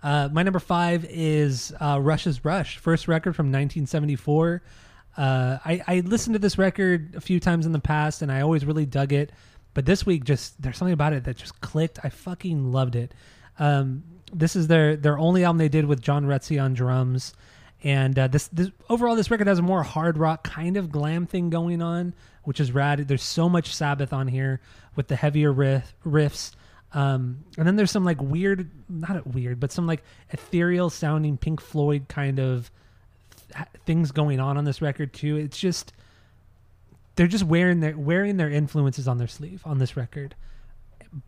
My number 5 is Rush's Rush, first record from 1974. I listened to this record a few times in the past, and I always really dug it. But this week, just there's something about it that just clicked. I fucking loved it. This is their only album they did with John Rutsey on drums. And this record has a more hard rock kind of glam thing going on, which is rad. There's so much Sabbath on here with the heavier riffs. And then there's some like weird, not weird, but some like ethereal sounding Pink Floyd kind of things going on this record too. It's just, they're just wearing their influences on their sleeve on this record,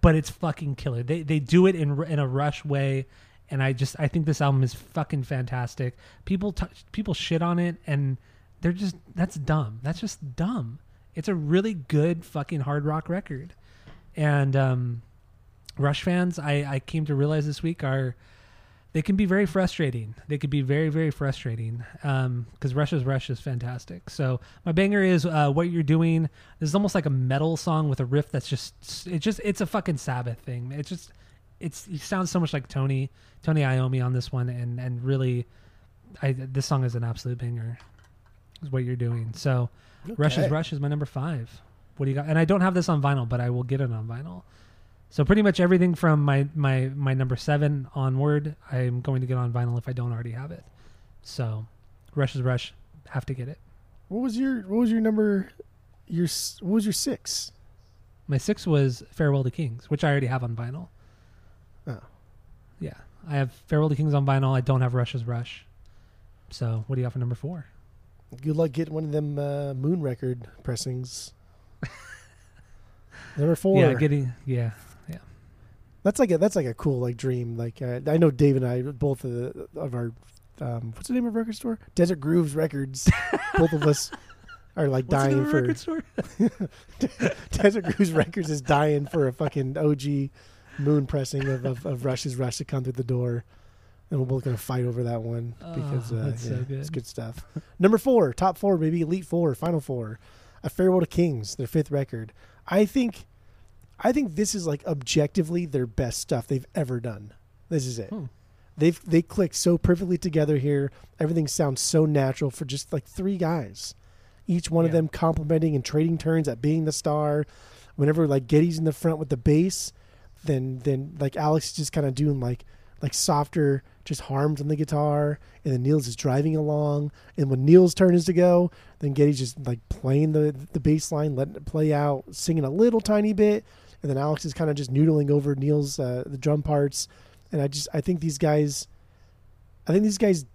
but it's fucking killer. They do it in a Rush way. And I think this album is fucking fantastic. People shit on it, and they're just, that's dumb. That's just dumb. It's a really good fucking hard rock record. And, Rush fans, I came to realize this week, they can be very frustrating. They could be very, very frustrating, because Rush's Rush is fantastic. So my banger is What You're Doing. This is almost like a metal song with a riff that's just it's a fucking Sabbath thing. It sounds so much like Tony Iommi on this one, and really, this song is an absolute banger. Is What You're Doing. So okay. Rush's Rush is my number 5. What do you got? And I don't have this on vinyl, but I will get it on vinyl. So pretty much everything from my number 7 onward, I'm going to get on vinyl if I don't already have it. So, Rush is Rush, have to get it. What was your 6? My 6 was Farewell to Kings, which I already have on vinyl. Oh, yeah, I have Farewell to Kings on vinyl. I don't have Rush is Rush. So, what do you have for number 4? Good luck getting one of them Moon record pressings. Number 4. Yeah, That's like a cool like dream. Like I know Dave and I both of our what's the name of the record store? Desert Grooves Records. Both of us are like dying for record store. Desert Grooves Records is dying for a fucking OG Moon pressing of Rush's Rush to come through the door, and we're both gonna fight over that one because it's good stuff. Number 4, top 4, maybe elite 4, final 4. A Farewell to Kings, their 5th record. I think this is like objectively their best stuff they've ever done. This is it. They click so perfectly together here. Everything sounds so natural for just like 3 guys, each one of them complimenting and trading turns at being the star. Whenever like Geddy's in the front with the bass, then like Alex is just kind of doing like softer, just harms on the guitar, and then Neil's just driving along. And when Neil's turn is to go, then Geddy's just like playing the bass line, letting it play out, singing a little tiny bit, and then Alex is kind of just noodling over Neil's the drum parts. And I think these guys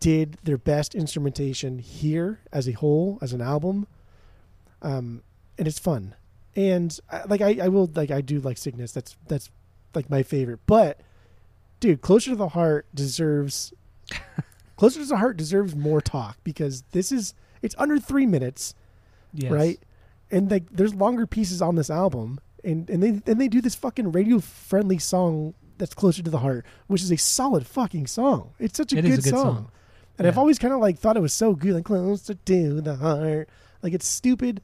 did their best instrumentation here as a whole, as an album, and it's fun. And I do like Cygnus. That's like my favorite, but. Dude, Closer to the Heart deserves more talk, because it's under 3 minutes, right? And like, there's longer pieces on this album, and they do this fucking radio friendly song that's Closer to the Heart, which is a solid fucking song. It's such a good song, and I've always kind of like thought it was so good, like Closer to the Heart, like it's stupid,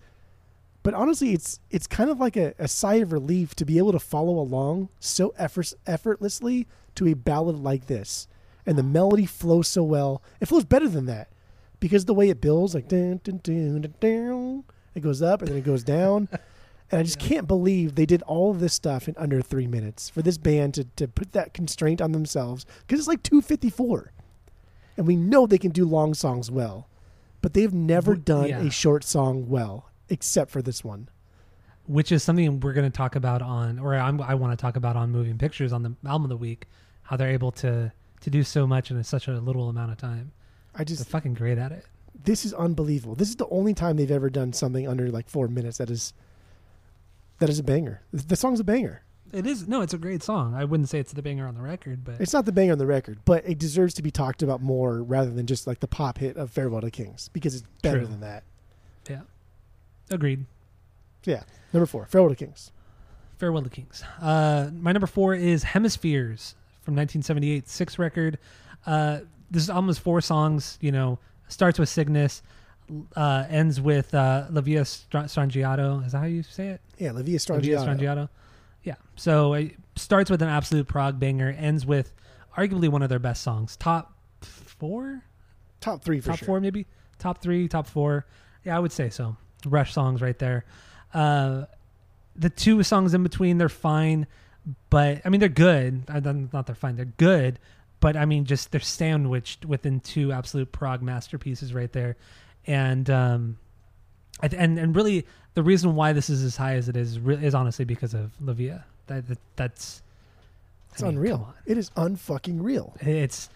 but honestly, it's kind of like a sigh of relief to be able to follow along so effortlessly. To a ballad like this, and the melody flows so well. It flows better than that, because the way it builds, like dun, dun, dun, dun, dun, it goes up and then it goes down, And I just can't believe they did all of this stuff in under 3 minutes for this band to put that constraint on themselves, because it's like 2:54. And we know they can do long songs well, but they've never done a short song well, except for this one. Which is something we're going to talk about on, or I want to talk about on Moving Pictures on the Album of the Week, how they're able to do so much in such a little amount of time. They're fucking great at it. This is unbelievable. This is the only time they've ever done something under like 4 minutes that is a banger. The song's a banger. It is. No, it's a great song. I wouldn't say it's the banger on the record, but... It's not the banger on the record, but it deserves to be talked about more rather than just like the pop hit of Farewell to Kings, because it's better than that. Yeah. Agreed. Yeah. Number 4, Farewell to Kings. Farewell to Kings. My number 4 is Hemispheres from 1978, 6 record. This album is 4 songs, starts with Cygnus, ends with La Via Strangiato. Is that how you say it? Yeah, La Via Strangiato. Yeah. So it starts with an absolute prog banger, ends with arguably one of their best songs. Top 4. Yeah, I would say so. Rush songs right there. The 2 songs in between, they're fine, but I mean, they're good. They're good, but I mean, just they're sandwiched within 2 absolute prog masterpieces right there. And and really, the reason why this is as high as it is honestly because of La Via. That's unreal. It is unfucking real. It's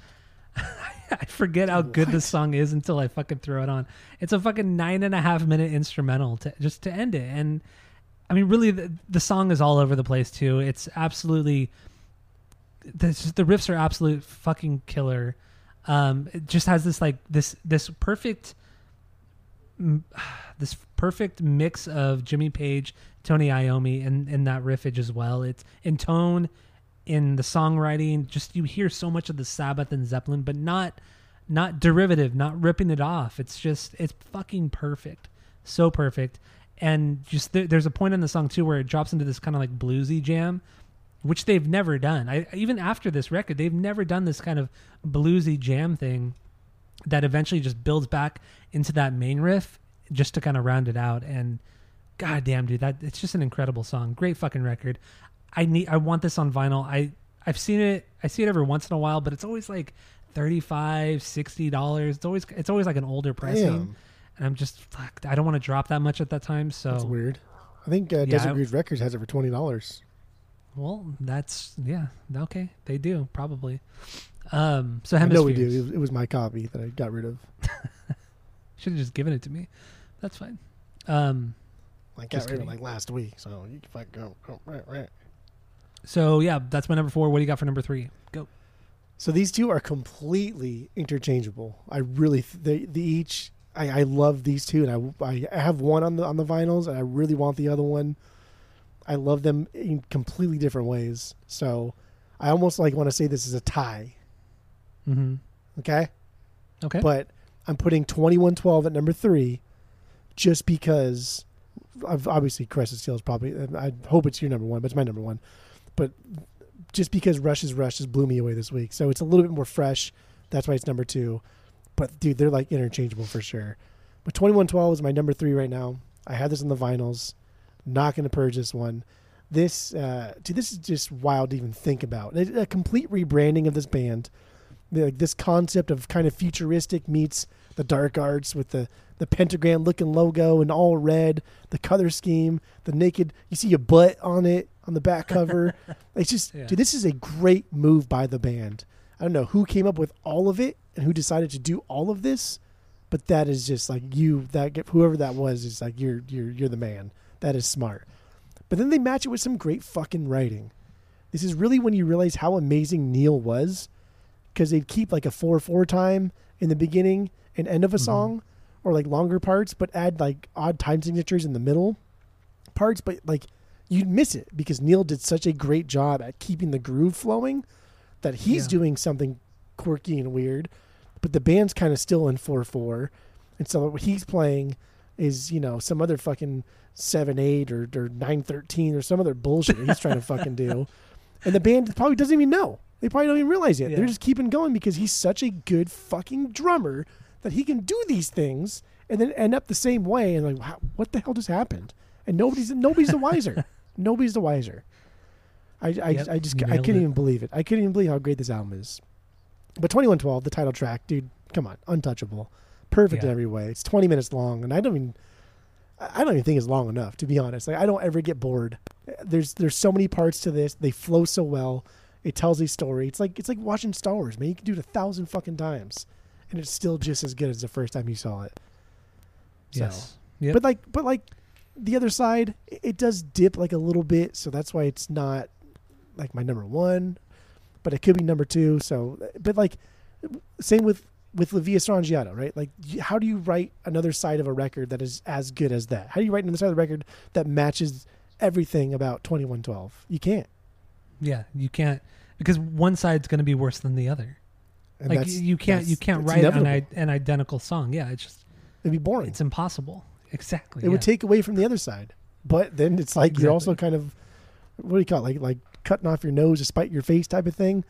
I forget how good this song is until I fucking throw it on. It's a fucking 9.5 minute instrumental to end it. And I mean, really, the song is all over the place too. It's absolutely the riffs are absolute fucking killer. It just has this perfect mix of Jimmy Page, Tony Iommi, and that riffage as well. It's in tone, in the songwriting. Just you hear so much of the Sabbath and Zeppelin, but not derivative, not ripping it off. It's just it's fucking perfect, so perfect. And just there's a point in the song too where it drops into this kind of like bluesy jam, which they've never done. Even after this record, they've never done this kind of bluesy jam thing that eventually just builds back into that main riff just to kind of round it out. And goddamn, dude, it's just an incredible song. Great fucking record. I want this on vinyl. I've seen it. I see it every once in a while, but it's always like $35, $60. It's always like an older pricing. Damn. And I'm just, fuck, I don't want to drop that much at that time. So that's weird. I think Desert Grooves Records has it for $20. Well, okay. They do probably. So Hemispheres. No, we do. It was my copy that I got rid of. Should have just given it to me. That's fine. I got rid of it last week, so you can fucking go. Right. So yeah, that's my number 4. What do you got for number 3? Go. So these 2 are completely interchangeable. I really I love these 2, and I have one on the vinyls, and I really want the other one. I love them in completely different ways. So I almost like want to say this is a tie. Mm-hmm. Okay. But I'm putting 2112 at number 3, just because obviously Crescent Steel is probably, I hope it's your number 1, but it's my number 1. But just because Rush blew me away this week. So it's a little bit more fresh. That's why it's number 2. But dude, they're like interchangeable for sure. But 2112 is my number 3 right now. I had this on the vinyls. Not going to purge this one. This is just wild to even think about. A complete rebranding of this band. This concept of kind of futuristic meets the dark arts with the pentagram looking logo and all red, the color scheme, the naked, you see a butt on it on the back cover. It's just, dude, this is a great move by the band. I don't know who came up with all of it and who decided to do all of this, but that is just like whoever that was is like, you're the man. That is smart. But then they match it with some great fucking writing. This is really when you realize how amazing Neil was, because they'd keep like a 4/4 time in the beginning and end of a song, or like longer parts, but add like odd time signatures in the middle parts. But like you'd miss it because Neil did such a great job at keeping the groove flowing that he's doing something quirky and weird, but the band's kind of still in 4/4. And so what he's playing is, some other fucking 7/8 or 9/13 or some other bullshit he's trying to fucking do. And the band probably doesn't even know. They probably don't even realize it. Yeah. They're just keeping going because he's such a good fucking drummer that he can do these things and then end up the same way. And like, wow, what the hell just happened? and nobody's the wiser. Nobody's the wiser. I can't even believe it. I can't even believe how great this album is. But 2112, the title track, dude, come on, untouchable, perfect in every way. It's 20 minutes long, and I don't even think it's long enough, to be honest. Like, I don't ever get bored. There's so many parts to this. They flow so well. It tells a story. It's like watching Star Wars, man. You can do it 1,000 fucking times, and it's still just as good as the first time you saw it. So, yes. Yep. But like the other side, it does dip like a little bit, so that's why it's not like my number one, but it could be number two. So, but like, same with La Via Strangiata, right? Like, how do you write another side of a record that is as good as that? How do you write another side of the record that matches everything about 2112? You can't. Yeah, you can't, because one side's going to be worse than the other. And like, you can't write an identical song. Yeah, it's just, it'd be boring. It's impossible. Exactly. It would take away from the other side, but then it's like you're also kind of, what do you call it? Like cutting off your nose to spite your face type of thing.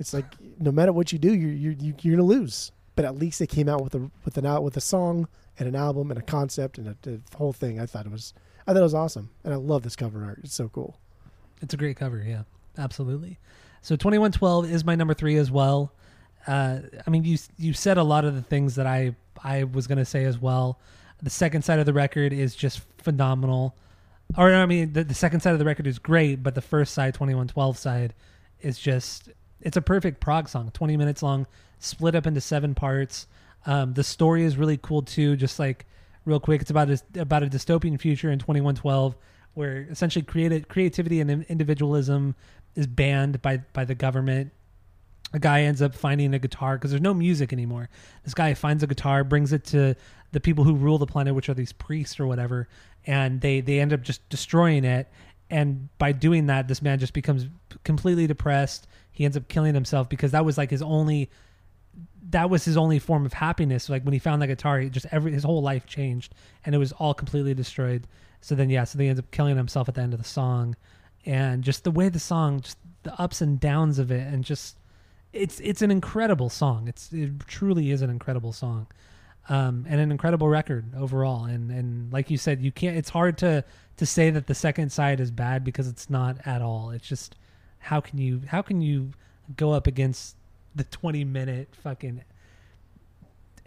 It's like, no matter what you do, you're gonna lose. But at least they came out with a song and an album and a concept and a whole thing. I thought it was awesome, and I love this cover art. It's so cool. It's a great cover. Yeah, absolutely. So 2112 is my number 3 as well. I mean, you said a lot of the things that I was gonna say as well. The second side of the record is just phenomenal. Or I mean, the second side of the record is great, but the first side, 2112 side, is just, it's a perfect prog song. 20 minutes long, split up into 7 parts. The story is really cool too. Just like real quick, it's about a dystopian future in 2112 where essentially creativity and individualism is banned by the government. A guy ends up finding a guitar because there's no music anymore. This guy finds a guitar, brings it to the people who rule the planet, which are these priests or whatever, and they end up just destroying it. And by doing that, this man just becomes completely depressed. He ends up killing himself because that was like his only form of happiness. Like when he found that guitar, his whole life changed, and it was all completely destroyed. So he ends up killing himself at the end of the song. And just the way the song, just the ups and downs of it, and just it's an incredible song. It truly is an incredible song, and an incredible record overall. And like you said, you can't. It's hard to say that the second side is bad because it's not at all. It's just how can you go up against the 20-minute fucking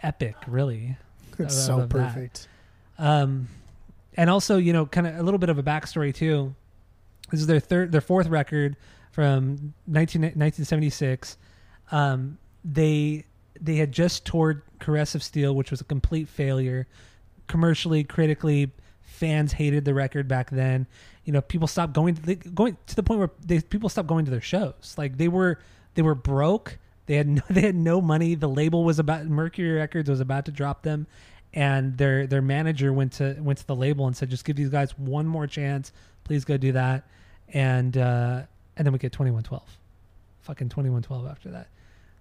epic? Really, it's so perfect. And also, you know, kind of a little bit of a backstory too. This is their fourth record from 1976. They had just toured Caress of Steel, which was a complete failure. Commercially, critically, fans hated the record back then. You know, people stopped going to the point where people stopped going to their shows. Like they were broke. They had no money. The label was Mercury Records was about to drop them, and their manager went to the label and said, "Just give these guys one more chance. Please go do that." And then we get 2112, fucking 2112 after that.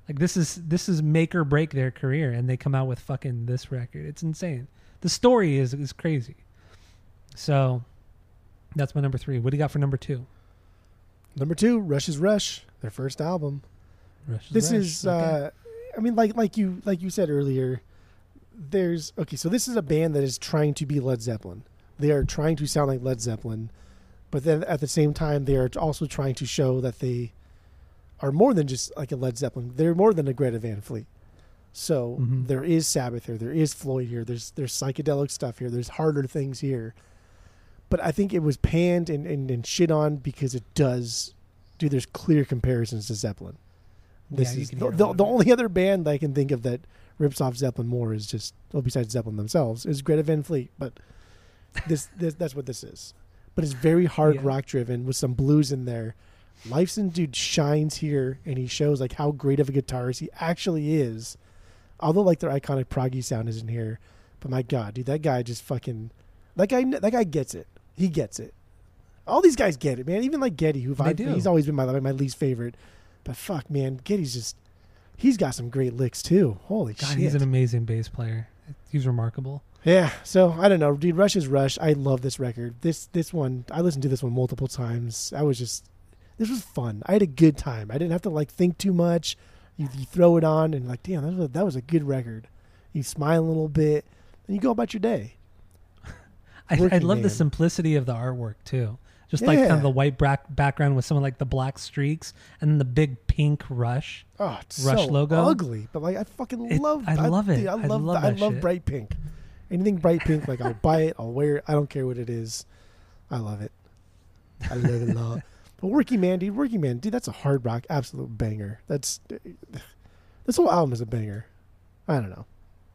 Like this is make or break their career, and they come out with fucking this record. It's insane. The story is crazy. So that's my number 3. What do you got for number 2? Number 2, Rush's Rush, their first album. I mean, like you said earlier, so this is a band that is trying to be Led Zeppelin. They are trying to sound like Led Zeppelin. But then at the same time, they are also trying to show that they are more than just like a Led Zeppelin. They're more than a Greta Van Fleet. So there is Sabbath here. There is Floyd here. There's psychedelic stuff here. There's harder things here. But I think it was panned and shit on because it does, dude, there's clear comparisons to Zeppelin. This is the only other band that I can think of that rips off Zeppelin more is just, well, besides Zeppelin themselves, is Greta Van Fleet. But this that's what this is. But it's very hard rock driven with some blues in there. Lifeson, dude, shines here, and he shows like how great of a guitarist he actually is. Although like their iconic proggy sound isn't here, but my God, dude, that guy just fucking, that guy gets it. He gets it. All these guys get it, man. Even like Geddy, he's always been my least favorite. But fuck, man, Geddy's just, he's got some great licks too. Holy God, shit. He's an amazing bass player. He's remarkable. Yeah, so I don't know, dude. Rush is Rush. I love this record. This one, I listened to this one multiple times. This was fun. I had a good time. I didn't have to like think too much. You throw it on and like, damn, that was a good record. You smile a little bit and you go about your day. I love the simplicity of the artwork too. Just like kind of the white background with some of like the black streaks and then the big pink Rush. Oh, it's Rush so logo. Ugly, but like I fucking love it. I love it. I love bright pink. Anything bright pink, like I'll buy it, I'll wear it. I don't care what it is. I love it. I love it a lot. But Working Man, dude, that's a hard rock, absolute banger. This whole album is a banger. I don't know.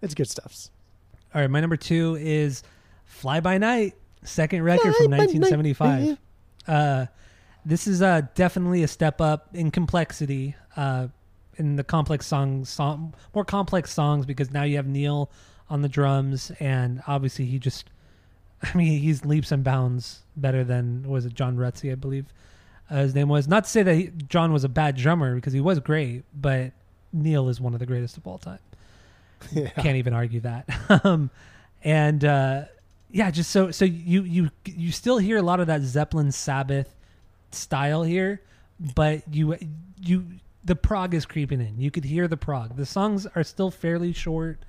It's good stuff. All right, my number 2 is Fly By Night, second record from 1975. This is definitely a step up in complexity, in the more complex songs, because now you have Neil on the drums, and obviously he's leaps and bounds better than, was it John Rutsey, I believe his name was. Not to say that John was a bad drummer, because he was great, but Neil is one of the greatest of all time. Yeah. Can't even argue that. So you still hear a lot of that Zeppelin Sabbath style here, but the prog is creeping in. You could hear the prog. The songs are still fairly short,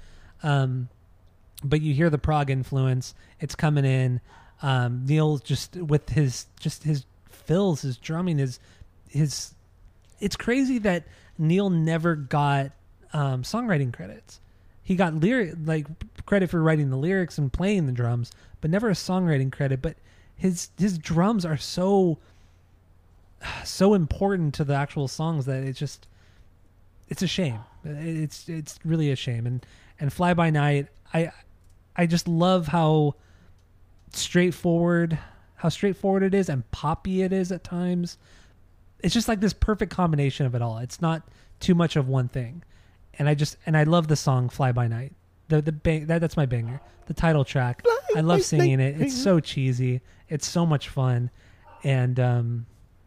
but you hear the prog influence. It's coming in. Neil just with his fills, his drumming, his. It's crazy that Neil never got songwriting credits. He got credit for writing the lyrics and playing the drums, but never a songwriting credit. But his drums are so important to the actual songs that it's a shame. It's really a shame. And Fly By Night, I just love how straightforward it is and poppy it is at times. It's just like this perfect combination of it all. It's not too much of one thing. And I love the song Fly By Night. That's my banger. The title track. I love singing it. It's so cheesy. It's so much fun. And I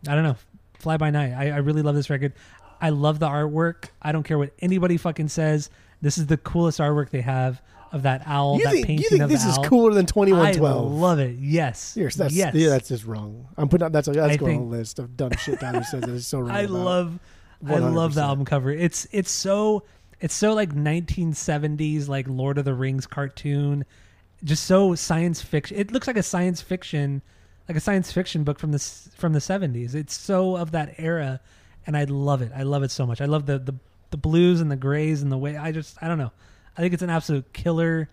don't know. Fly By Night. I really love this record. I love the artwork. I don't care what anybody fucking says. This is the coolest artwork they have of that owl, painting of the owl. You think this is cooler than 2112? I love it. Yes. Yes. Yeah, that's just wrong. I'm putting out, that's going on a list of dumb shit Tyler says that is so wrong. I love the album cover. It's so like 1970s, like Lord of the Rings cartoon, just so science fiction. It looks like a science fiction book from the 70s. It's so of that era, and I love it. I love it so much. I love the blues and the grays and the way I don't know. I think it's an absolute killer,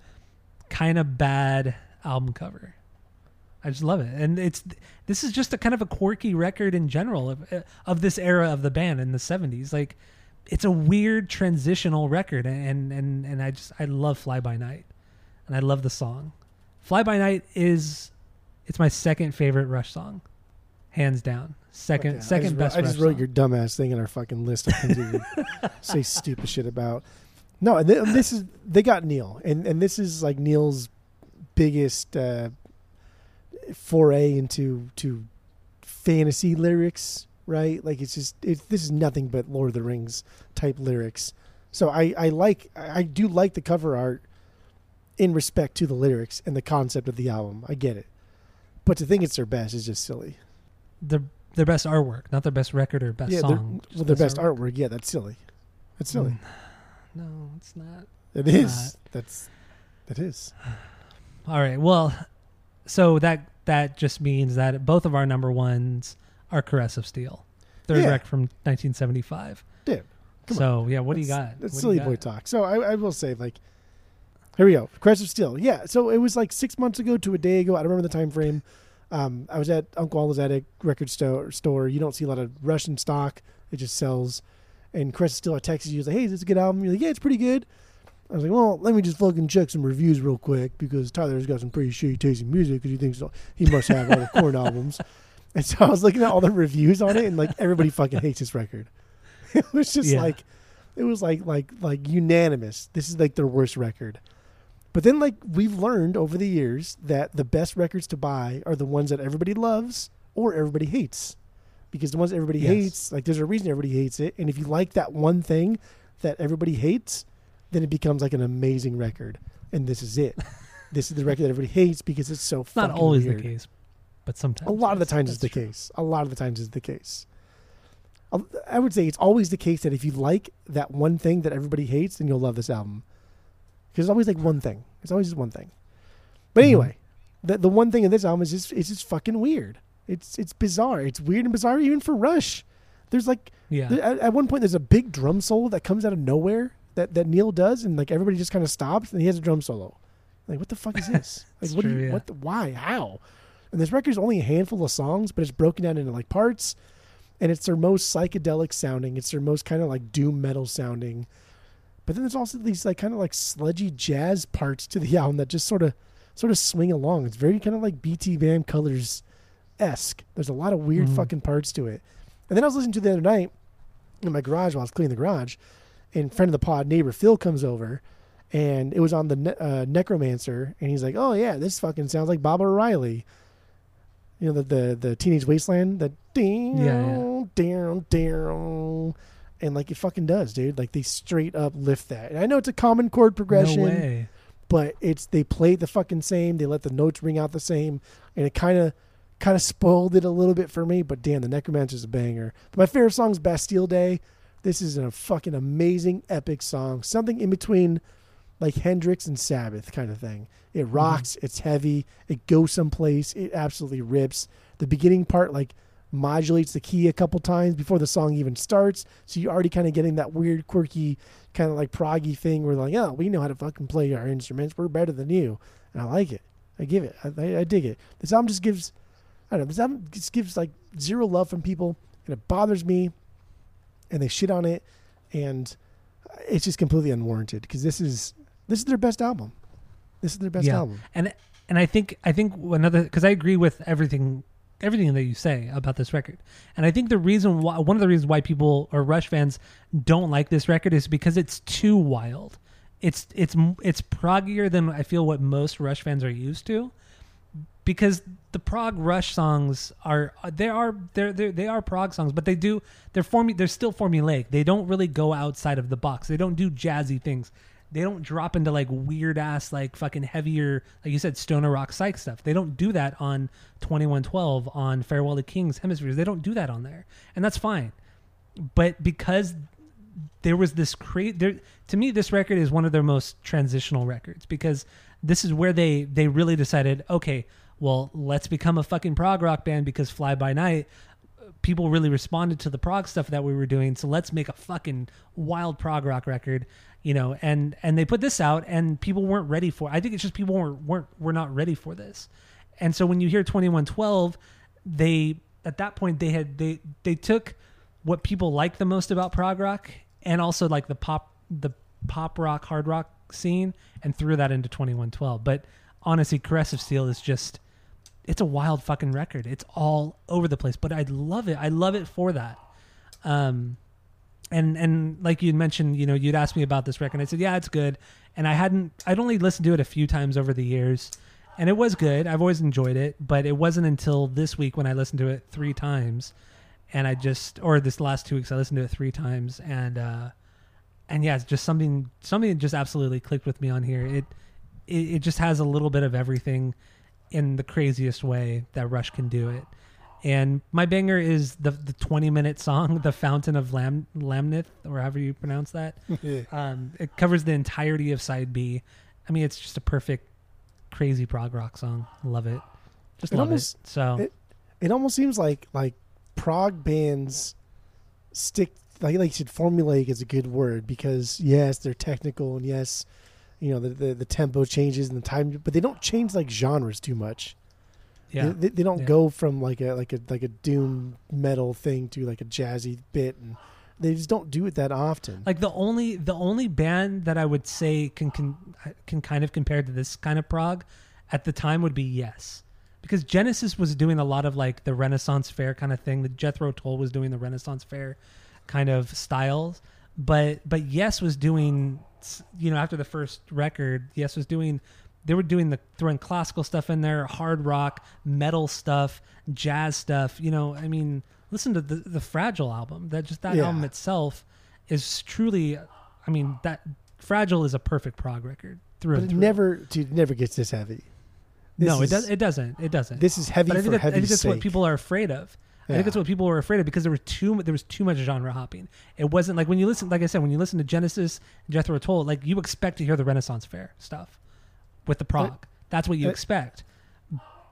kind of bad album cover. I just love it, and this is just a kind of a quirky record in general of this era of the band in the 70s. Like, it's a weird transitional record, and I love Fly By Night, and I love the song. Fly By Night is my second favorite Rush song, hands down. Second best. I just wrote your dumbass thing in our fucking list of things you say stupid shit about. No, this is, they got Neil, and this is like Neil's biggest foray into fantasy lyrics, right? Like, this is nothing but Lord of the Rings type lyrics. So I do like the cover art in respect to the lyrics and the concept of the album. I get it, but to think it's their best is just silly. Their best artwork, not their best record or best song. Their best artwork. Yeah, that's silly. That's silly. No, it's not. It is. That is. All right. Well, so that just means that both of our number ones are Caress of Steel, third record from 1975. Dude, come on. Yeah, what do you got? That's silly boy talk. So I will say, like, here we go, Caress of Steel. Yeah, so it was like 6 months ago to a day ago. I don't remember the time frame. I was at Uncle Al's Attic record store. You don't see a lot of Russian stock. It just sells. And Caress of Steel, I texted you. He was like, hey, is this a good album? You're like, yeah, it's pretty good. I was like, well, let me just fucking check some reviews real quick, because Tyler's got some pretty shitty tasting music, because he thinks he must have all the corn albums. And so I was looking at all the reviews on it, and like everybody fucking hates this record. It was just like unanimous. This is like their worst record. But then, like, we've learned over the years that the best records to buy are the ones that everybody loves or everybody hates, because the ones that everybody hates, like, there's a reason everybody hates it. And if you like that one thing that everybody hates, then it becomes like an amazing record. And this is it. This is the record that everybody hates because it's so fucking weird. Not always the case, but sometimes. A lot of the times it's the case. I would say it's always the case that if you like that one thing that everybody hates, then you'll love this album. Because it's always like one thing. It's always just one thing. But anyway, the one thing in this album is just, it's just fucking weird. It's bizarre. It's weird and bizarre even for Rush. There's like, yeah. At one point there's a big drum solo that comes out of nowhere that Neil does, and like everybody just kind of stops, and he has a drum solo. Like, what the fuck is this? Like, what? True, do you, yeah. What? Why? How? And this record's only a handful of songs, but it's broken down into like parts, and it's their most psychedelic sounding. It's their most kind of like doom metal sounding. But then there's also these like kind of like sludgy jazz parts to the album that just sort of swing along. It's very kind of like BT Bam Colors-esque. There's a lot of weird fucking parts to it. And then I was listening to it the other night in my garage while I was cleaning the garage, and friend of the pod, neighbor Phil, comes over, and it was on the Necromancer, and he's like, "Oh yeah, this fucking sounds like Bob O'Reilly." You know, the Teenage Wasteland, that down, yeah. down, and like it fucking does, dude. Like they straight up lift that. And I know it's a common chord progression, no way. But they play the fucking same. They let the notes ring out the same, and it kind of spoiled it a little bit for me. But damn, the Necromancer's a banger. But my favorite song is Bastille Day. This is a fucking amazing, epic song. Something in between, like Hendrix and Sabbath kind of thing. It rocks. It's heavy. It goes someplace. It absolutely rips. The beginning part like modulates the key a couple times before the song even starts. So you're already kind of getting that weird, quirky, kind of like proggy thing where like, oh, we know how to fucking play our instruments. We're better than you. And I like it. I give it. I dig it. This album just gives, I don't know, this album just gives like zero love from people, and it bothers me, and they shit on it, and it's just completely unwarranted because this is their best album. This is their best album. And I think another, because I agree with everything that you say about this record. And I think the reason why, one of the reasons why people or Rush fans don't like this record is because it's too wild. It's proggier than I feel what most Rush fans are used to, because the prog Rush songs are prog songs, but they're still formulaic. They don't really go outside of the box. They don't do jazzy things. They don't drop into like weird ass, like fucking heavier, like you said, stoner rock psych stuff. They don't do that on 2112, on Farewell to Kings, Hemispheres. They don't do that on there. And that's fine. But because there was this to me, this record is one of their most transitional records, because this is where they really decided, okay, well, let's become a fucking prog rock band, because Fly By Night, people really responded to the prog stuff that we were doing. So let's make a fucking wild prog rock record, you know, and they put this out, and people weren't ready for it. I think it's just people were not ready for this. And so when you hear 2112, they took what people like the most about prog rock, and also like the pop rock, hard rock scene, and threw that into 2112. But honestly, Caress of Steel is just, it's a wild fucking record. It's all over the place, but I love it. I love it for that. And like you mentioned, you know, you'd asked me about this record, and I said, yeah, it's good. And I'd only listened to it a few times over the years, and it was good. I've always enjoyed it, but it wasn't until this week when I listened to it three times, and this last 2 weeks, I listened to it three times, and yeah, it's just something just absolutely clicked with me on here. It just has a little bit of everything in the craziest way that Rush can do it. And my banger is the 20-minute song, The Fountain of Lamnith, or however you pronounce that. It covers the entirety of Side B. I mean, it's just a perfect, crazy prog rock song. Love it. Just love it. So it almost seems like prog bands stick, like you said, formulaic is a good word, because yes, they're technical, and yes, you know, the tempo changes and the time, but they don't change like genres too much. Yeah, they don't go from like a doom metal thing to like a jazzy bit, and they just don't do it that often. Like the only band that I would say can kind of compare to this kind of prog at the time would be Yes, because Genesis was doing a lot of like the Renaissance Fair kind of thing. The Jethro Tull was doing the Renaissance Fair kind of styles, but Yes was doing, you know, after the first record, Yes was doing, they were doing throwing classical stuff in there, hard rock, metal stuff, jazz stuff. You know, I mean, listen to the Fragile album. That album itself is truly, I mean, that Fragile is a perfect prog record through. But it never gets this heavy. It doesn't. This is heavy for heavy's sake. I think that's what people are afraid of. Yeah. I think that's what people were afraid of, because there was too much genre hopping. It wasn't like, when you listen, like I said, when you listen to Genesis, Jethro Tull, like you expect to hear the Renaissance Fair stuff with the prog. That's what you expect.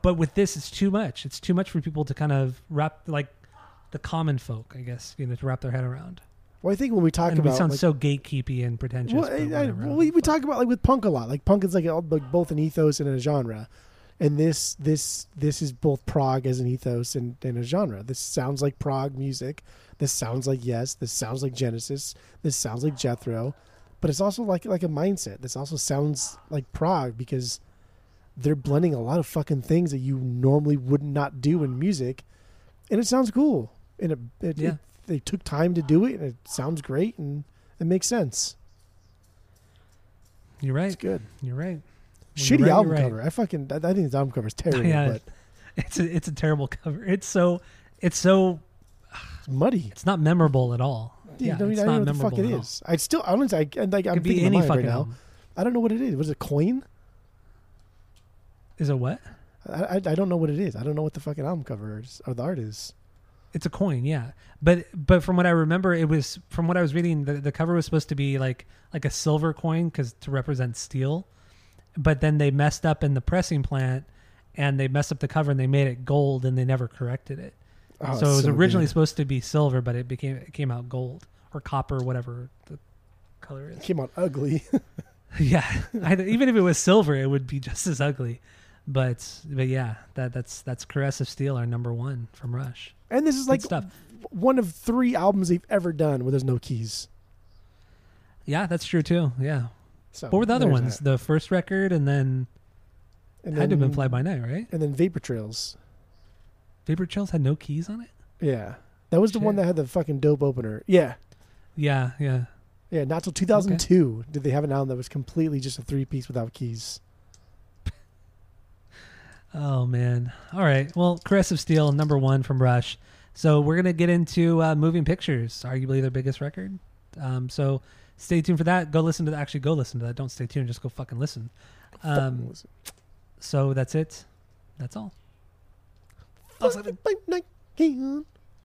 But with this, it's too much. It's too much for people to kind of wrap, like the common folk, I guess, you know, to wrap their head around. Well, I think when we talk about... it sounds like, so gatekeepy and pretentious. Well, we talk about, like, with punk a lot. Like, punk is, like both an ethos and a genre. And this is both prog as an ethos and a genre. This sounds like prog music. This sounds like Yes. This sounds like Genesis. This sounds like Jethro. But it's also like a mindset. This also sounds like prog because they're blending a lot of fucking things that you normally would not do in music. And it sounds cool. And it they took time to do it, and it sounds great, and it makes sense. You're right. It's good. You're right. Shitty album cover. I think the album cover is terrible. Yeah, but it's a terrible cover. It's muddy. It's not memorable at all. Yeah, I mean, I don't know what the fuck it is. I still, honestly, like, I'm thinking any fucking right now. I don't know what it is. Was it Coin? Is it what? I don't know what it is. I don't know what the fucking album cover is or the art is. It's a coin, yeah. But from what I remember, it was, from what I was reading, the cover was supposed to be like a silver coin to represent steel. But then they messed up in the pressing plant, and they messed up the cover, and they made it gold, and they never corrected it. Oh, so it was originally supposed to be silver, but it came out gold or copper, whatever the color is. It came out ugly. Yeah, even if it was silver, it would be just as ugly. But yeah, that's Caress of Steel, our number one from Rush. And this is like one of three albums they've ever done where there's no keys. Yeah, that's true too. Yeah. So what were the other ones? That. The first record, and then it had to have been Fly By Night, right? And then Vapor Trails. Vapor Trails had no keys on it? Yeah. That was the one that had the fucking dope opener. Yeah. Yeah, yeah. Yeah, not till 2002 did they have an album that was completely just a three-piece without keys. Oh, man. All right. Well, Caress of Steel, number one from Rush. So we're going to get into Moving Pictures, arguably their biggest record. So stay tuned for that. Go listen to that. Actually, go listen to that. Don't stay tuned. Just go fucking listen. So that's it. That's all.